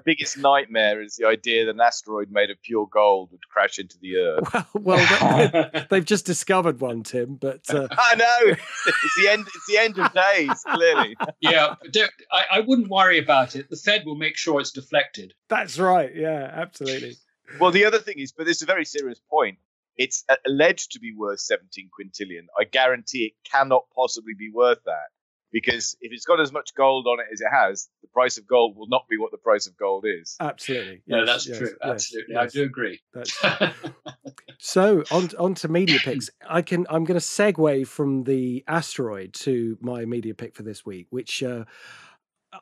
biggest nightmare is the idea that an asteroid made of pure gold would crash into the Earth. Well, they've just discovered one, Tim. But I know it's the end of days, clearly. Yeah, I wouldn't worry about it. The Fed will make sure it's deflected. That's right. Yeah, absolutely. Well, the other thing is, but this is a very serious point. It's alleged to be worth 17 quintillion. I guarantee it cannot possibly be worth that, because if it's got as much gold on it as it has, the price of gold will not be what the price of gold is. Absolutely. Yes, no, that's true. Yes, absolutely. Yes, I do agree. So on to media picks. I'm going to segue from the asteroid to my media pick for this week, which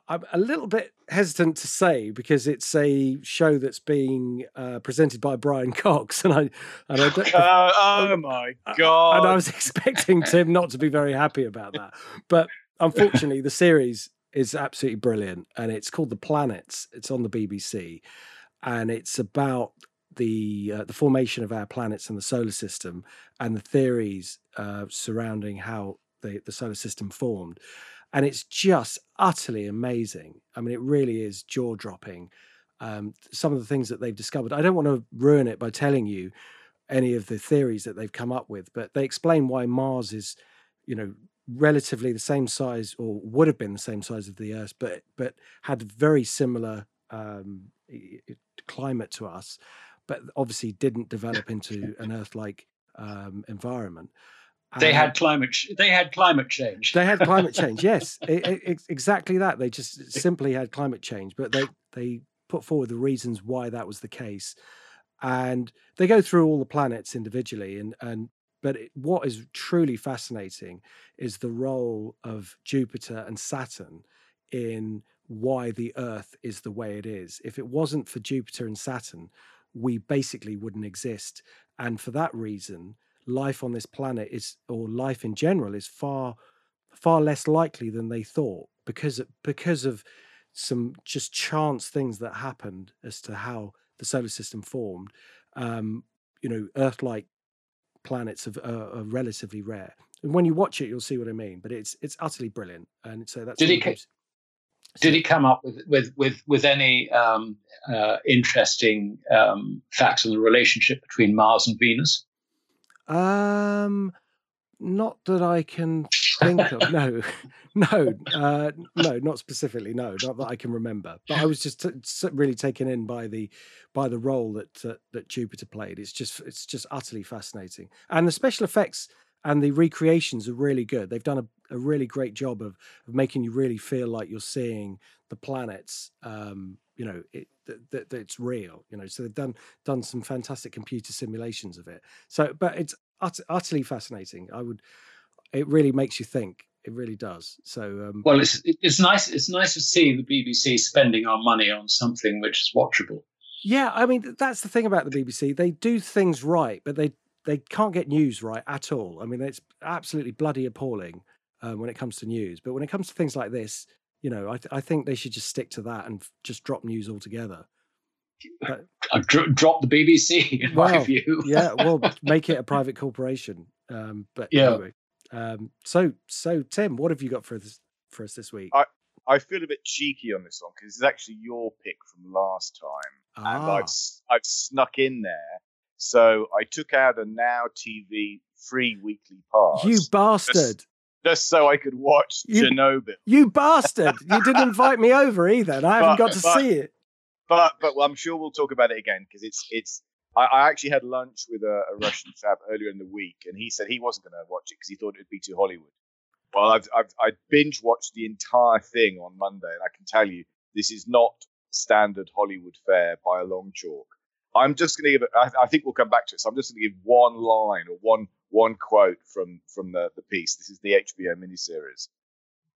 I'm a little bit hesitant to say because it's a show that's being presented by Brian Cox, and I don't, oh my God! And I was expecting Tim not to be very happy about that, but unfortunately, the series is absolutely brilliant, and it's called The Planets. It's on the BBC, and it's about the formation of our planets and the solar system and the theories surrounding how the solar system formed. And it's just utterly amazing. I mean, it really is jaw-dropping. Some of the things that they've discovered. I don't want to ruin it by telling you any of the theories that they've come up with, but they explain why Mars is, you know, relatively the same size, or would have been the same size of the Earth, but had very similar climate to us, but obviously didn't develop into an Earth-like environment. They had climate. They had climate change. They had climate change. Yes, exactly that. They just simply had climate change, but they put forward the reasons why that was the case, and they go through all the planets individually. But what is truly fascinating is the role of Jupiter and Saturn in why the Earth is the way it is. If it wasn't for Jupiter and Saturn, we basically wouldn't exist, and for that reason, life on this planet is, or life in general, is far less likely than they thought, because of some just chance things that happened as to how the solar system formed. You know, Earth-like planets are relatively rare, and when you watch it, you'll see what I mean. But it's utterly brilliant, and so that's. Did he come up with any interesting facts on the relationship between Mars and Venus? Not that I can think of. No, not specifically. No, not that I can remember. But I was just really taken in by the role that Jupiter played. It's just utterly fascinating, and the special effects and the recreations are really good. They've done a really great job of making you really feel like you're seeing the planets. You know, that it's real. You know, so they've done some fantastic computer simulations of it. So, but it's utterly fascinating. It really makes you think. It really does. So, well, it's nice. It's nice to see the BBC spending our money on something which is watchable. Yeah, I mean, that's the thing about the BBC. They do things right, but they can't get news right at all. I mean, it's absolutely bloody appalling when it comes to news. But when it comes to things like this, you know, I think they should just stick to that and just drop news altogether. Drop the BBC, in my view. Yeah, well, make it a private corporation. But yeah. Anyway, so Tim, what have you got for us this week? I feel a bit cheeky on this one because it's actually your pick from last time, and I've snuck in there. So I took out a Now TV free weekly pass. You bastard! Just so I could watch Chernobyl. You bastard! You didn't invite me over either, and I haven't got to see it. But I'm sure we'll talk about it again because it's. I actually had lunch with a Russian chap earlier in the week, and he said he wasn't going to watch it because he thought it'd be too Hollywood. Well, I binge watched the entire thing on Monday, and I can tell you this is not standard Hollywood fare by a long chalk. I'm just going to give it. I think we'll come back to it. So I'm just going to give one line or one quote from the piece. This is the HBO miniseries.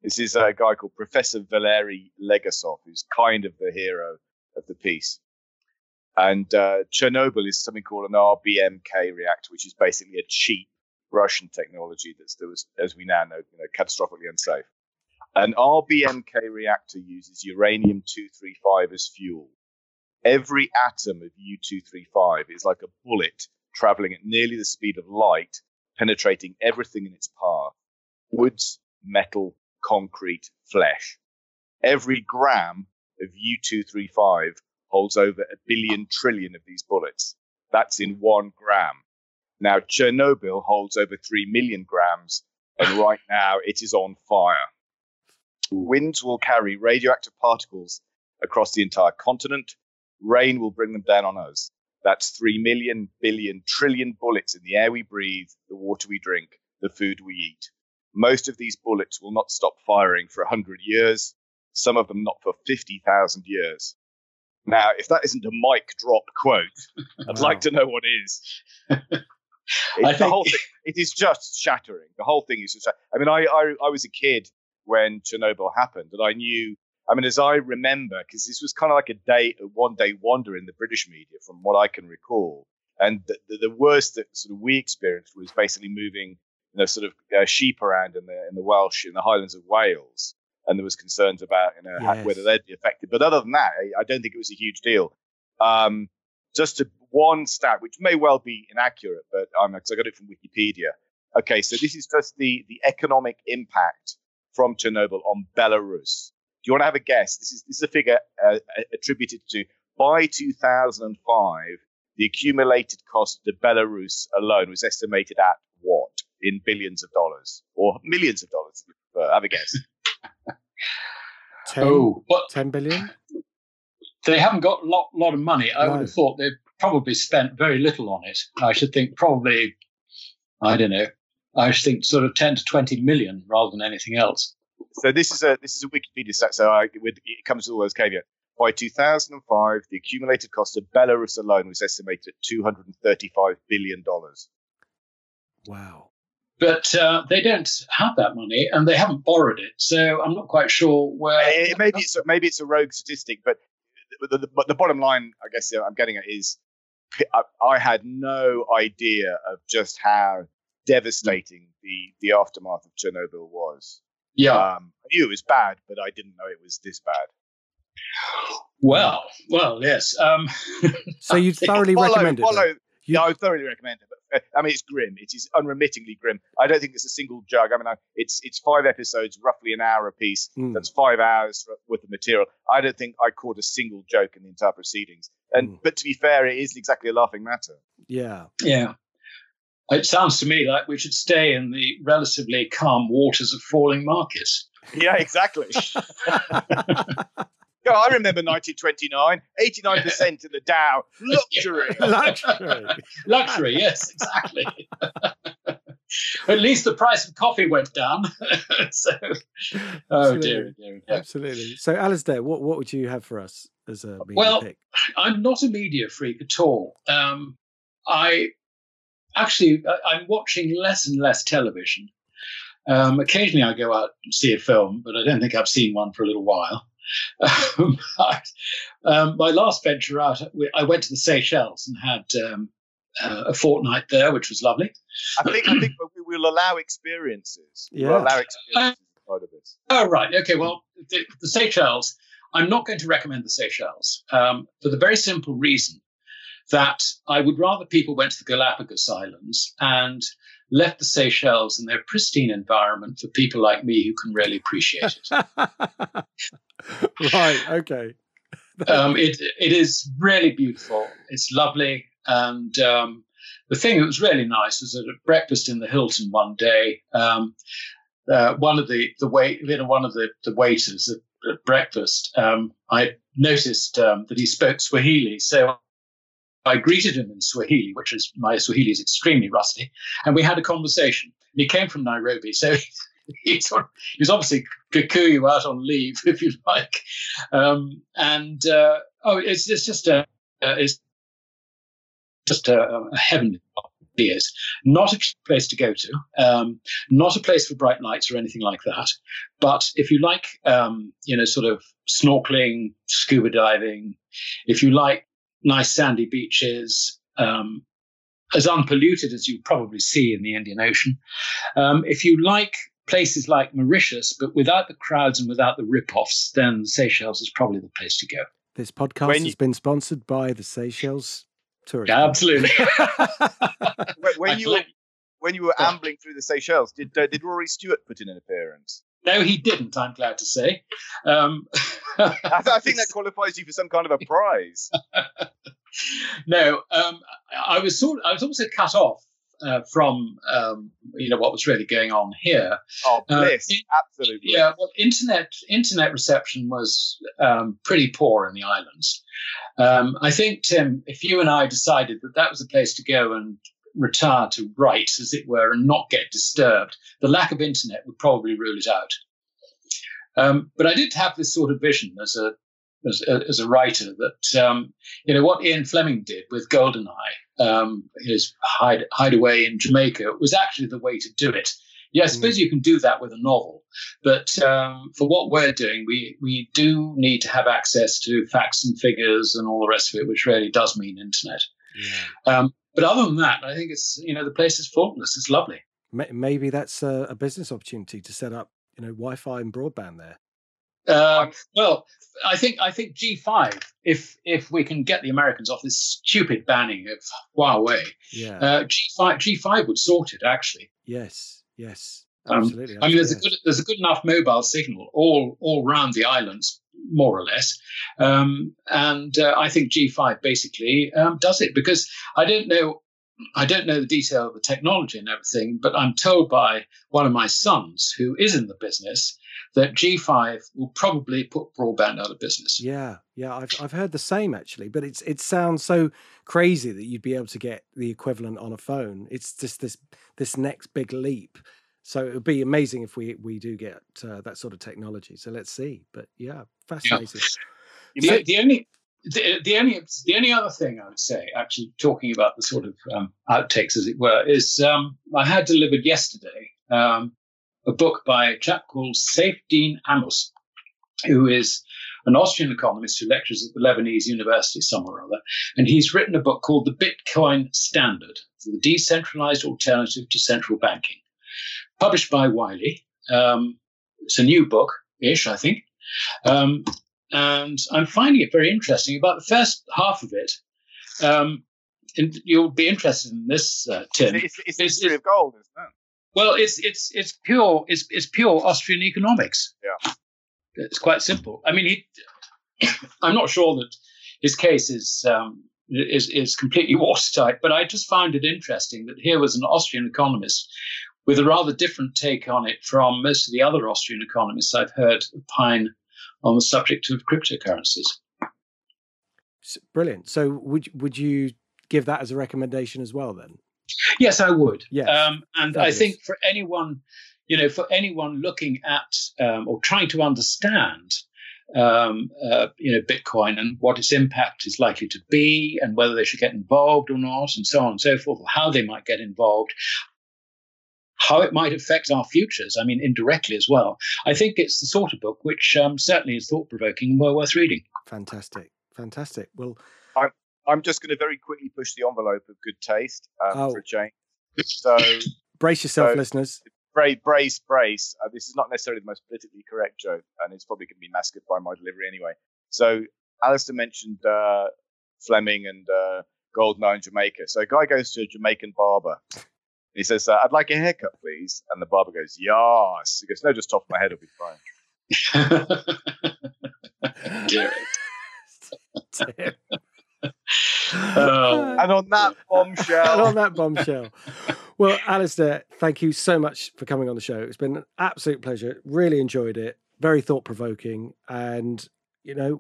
This is a guy called Professor Valery Legasov, who's kind of the hero of the piece. And Chernobyl is something called an RBMK reactor, which is basically a cheap Russian technology that was, as we now know, you know, catastrophically unsafe. An RBMK reactor uses uranium-235 as fuel. Every atom of U-235 is like a bullet traveling at nearly the speed of light, penetrating everything in its path. Woods, metal, concrete, flesh. Every gram of U-235 holds over 1 billion trillion of these bullets. That's in 1 gram. Now, Chernobyl holds over 3 million grams, and right now it is on fire. Winds will carry radioactive particles across the entire continent. Rain will bring them down on us. That's 3 million billion trillion bullets in the air we breathe, the water we drink, the food we eat. Most of these bullets will not stop firing for 100 years, some of them not for 50,000 years. Now, if that isn't a mic drop quote, I'd like to know what is. The whole thing, it is just shattering. The whole thing is just shattering. I mean, I was a kid when Chernobyl happened, and I knew... I mean, as I remember, because this was kind of like a one-day wonder in the British media, from what I can recall. And the worst that sort of we experienced was basically moving, you know, sort of sheep around in the Welsh, in the Highlands of Wales, and there was concerns about, you know, whether they'd be affected. But other than that, I don't think it was a huge deal. Just one stat, which may well be inaccurate, but because I got it from Wikipedia, Okay, so this is just the economic impact from Chernobyl on Belarus. Do you want to have a guess? This is a figure attributed to, by 2005, the accumulated cost to Belarus alone was estimated at what? In billions of dollars or millions of dollars, if you prefer. Have a guess. 10 billion? They haven't got a lot of money. I would have thought they've probably spent very little on it. I should think probably, I don't know, I should think sort of 10 to 20 million rather than anything else. So this is a Wikipedia site, so it comes with all those caveats. By 2005, the accumulated cost of Belarus alone was estimated at $235 billion. Wow. But they don't have that money, and they haven't borrowed it, so I'm not quite sure where... Maybe it's a rogue statistic, but the bottom line, I guess, I'm getting at is I had no idea of just how devastating the aftermath of Chernobyl was. Yeah. I knew it was bad, but I didn't know it was this bad. Well, yes. So you'd thoroughly recommend it? Yeah, I thoroughly recommend it. But, I mean, it's grim. It is unremittingly grim. I don't think there's a single jug. I mean, it's 5 episodes, roughly an hour apiece. Mm. That's 5 hours worth of material. I don't think I caught a single joke in the entire proceedings. But to be fair, it isn't exactly a laughing matter. Yeah. Yeah. It sounds to me like we should stay in the relatively calm waters of falling markets. Yeah, exactly. Yeah, I remember 1929, 89% in the Dow. Luxury. Luxury. Luxury, yes, exactly. At least the price of coffee went down. So, oh, dear. Absolutely. So, Alasdair, what would you have for us as a media pick? I'm not a media freak at all. I'm watching less and less television. Occasionally I go out and see a film, but I don't think I've seen one for a little while. My last venture out, I went to the Seychelles and had a fortnight there, which was lovely. I think we will allow experiences. Yeah. We'll allow experiences as part of this. Oh, right. Okay. Well, the Seychelles, I'm not going to recommend the Seychelles for the very simple reason that I would rather people went to the Galapagos Islands and left the Seychelles in their pristine environment for people like me who can really appreciate it. Right, okay. It is really beautiful. It's lovely. And the thing that was really nice was that at breakfast in the Hilton one day, one of the waiters at breakfast, I noticed that he spoke Swahili. So I greeted him in Swahili, which is, my Swahili is extremely rusty, and we had a conversation. He came from Nairobi, so he was obviously Kikuyu out on leave, if you like. It's just a heavenly place. Not a place to go to, not a place for bright lights or anything like that. But if you like, sort of snorkeling, scuba diving, if you like nice sandy beaches, as unpolluted as you probably see in the Indian Ocean. If you like places like Mauritius, but without the crowds and without the rip-offs, then Seychelles is probably the place to go. This podcast has been sponsored by the Seychelles Tourist. Yeah, absolutely. when you were ambling through the Seychelles, did Rory Stewart put in an appearance? No, he didn't, I'm glad to say. I think that qualifies you for some kind of a prize. No, I was also cut off from what was really going on here. Oh, bliss! Absolutely. Yeah, well, internet reception was pretty poor in the islands. I think, Tim, if you and I decided that was the place to go and retire to rights, as it were, and not get disturbed, the lack of internet would probably rule it out. But I did have this sort of vision as a writer that what Ian Fleming did with Goldeneye, his hideaway in Jamaica, was actually the way to do it. Yeah, I suppose you can do that with a novel, but for what we're doing, we do need to have access to facts and figures and all the rest of it, which really does mean internet. Yeah. But other than that, I think it's, the place is faultless. It's lovely. Maybe that's a business opportunity to set up, Wi-Fi and broadband there. I think G5, if we can get the Americans off this stupid banning of Huawei, G5 would sort it, actually. Yes. Absolutely. I mean, there's a good enough mobile signal all around the islands, more or less. And I think G5 basically does it, because I don't know the detail of the technology and everything, but I'm told by one of my sons who is in the business that G5 will probably put broadband out of business. Yeah, I've heard the same actually, but it sounds so crazy that you'd be able to get the equivalent on a phone. It's just this next big leap. So it would be amazing if we do get that sort of technology. So let's see. But yeah, fascinating. Yeah. The only other thing I would say, actually talking about the sort of outtakes, as it were, is I had delivered yesterday a book by a chap called Seyfdin Amos, who is an Austrian economist who lectures at the Lebanese University somewhere or other. And he's written a book called The Bitcoin Standard, The Decentralized Alternative to Central Banking, published by Wiley. It's a new book-ish, I think. And I'm finding it very interesting. About the first half of it, and you'll be interested in this, Tim. It's the history of gold, isn't it? Well, it's pure Austrian economics. Yeah, it's quite simple. I mean, I'm not sure that his case is completely watertight, but I just found it interesting that here was an Austrian economist with a rather different take on it from most of the other Austrian economists I've heard opine on the subject of cryptocurrencies. Brilliant. So would you give that as a recommendation as well then? Yes, I would. Yes. And I think for anyone looking at or trying to understand Bitcoin and what its impact is likely to be and whether they should get involved or not and so on and so forth, or how they might get involved, how it might affect our futures, I mean, indirectly as well. I think it's the sort of book which certainly is thought-provoking and well worth reading. Fantastic. Well, I'm just going to very quickly push the envelope of good taste for a change. So brace yourself, listeners. Brace. This is not necessarily the most politically correct joke, and it's probably going to be massacred by my delivery anyway. So Alistair mentioned Fleming and Goldmine in Jamaica. So a guy goes to a Jamaican barber. And he says, I'd like a haircut, please. And the barber goes, yes. He goes, no, just top of my head will be fine. Dear. And on that bombshell. Well, Alistair, thank you so much for coming on the show. It's been an absolute pleasure. Really enjoyed it. Very thought-provoking. And,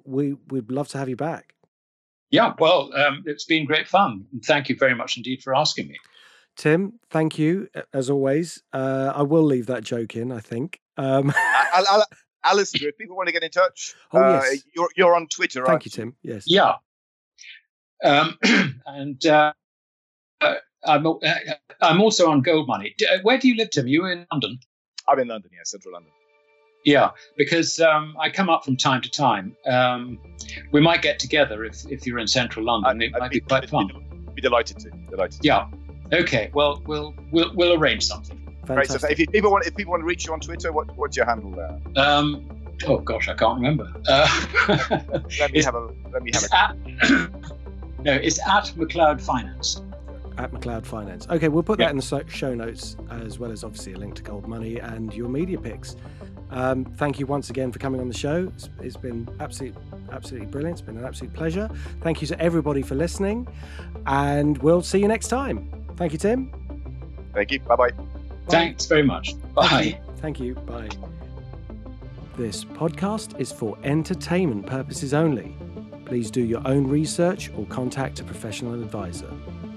we'd love to have you back. Yeah, well, it's been great fun. And thank you very much indeed for asking me. Tim, thank you, as always. I will leave that joke in, I think. Alistair, if people want to get in touch, yes. You're on Twitter, right? Thank you, Tim. Yes. Yeah. I'm also on Gold Money. Where do you live, Tim? You in London? I'm in London, yeah, central London. Yeah, because I come up from time to time. We might get together if you're in central London. It might be quite fun. I'd be delighted to. Yeah. Okay, well, we'll arrange something. Fantastic. Right, so if people want to reach you on Twitter, what's your handle there? Oh gosh, I can't remember. It's at McLeod Finance. At McLeod Finance. Okay, we'll put that in the show notes, as well as obviously a link to Gold Money and your media picks. Thank you once again for coming on the show. It's been absolutely brilliant. It's been an absolute pleasure. Thank you to everybody for listening, and we'll see you next time. Thank you, Tim. Thank you. Bye-bye. Thanks very much. Bye. Thank you. Bye. This podcast is for entertainment purposes only. Please do your own research or contact a professional advisor.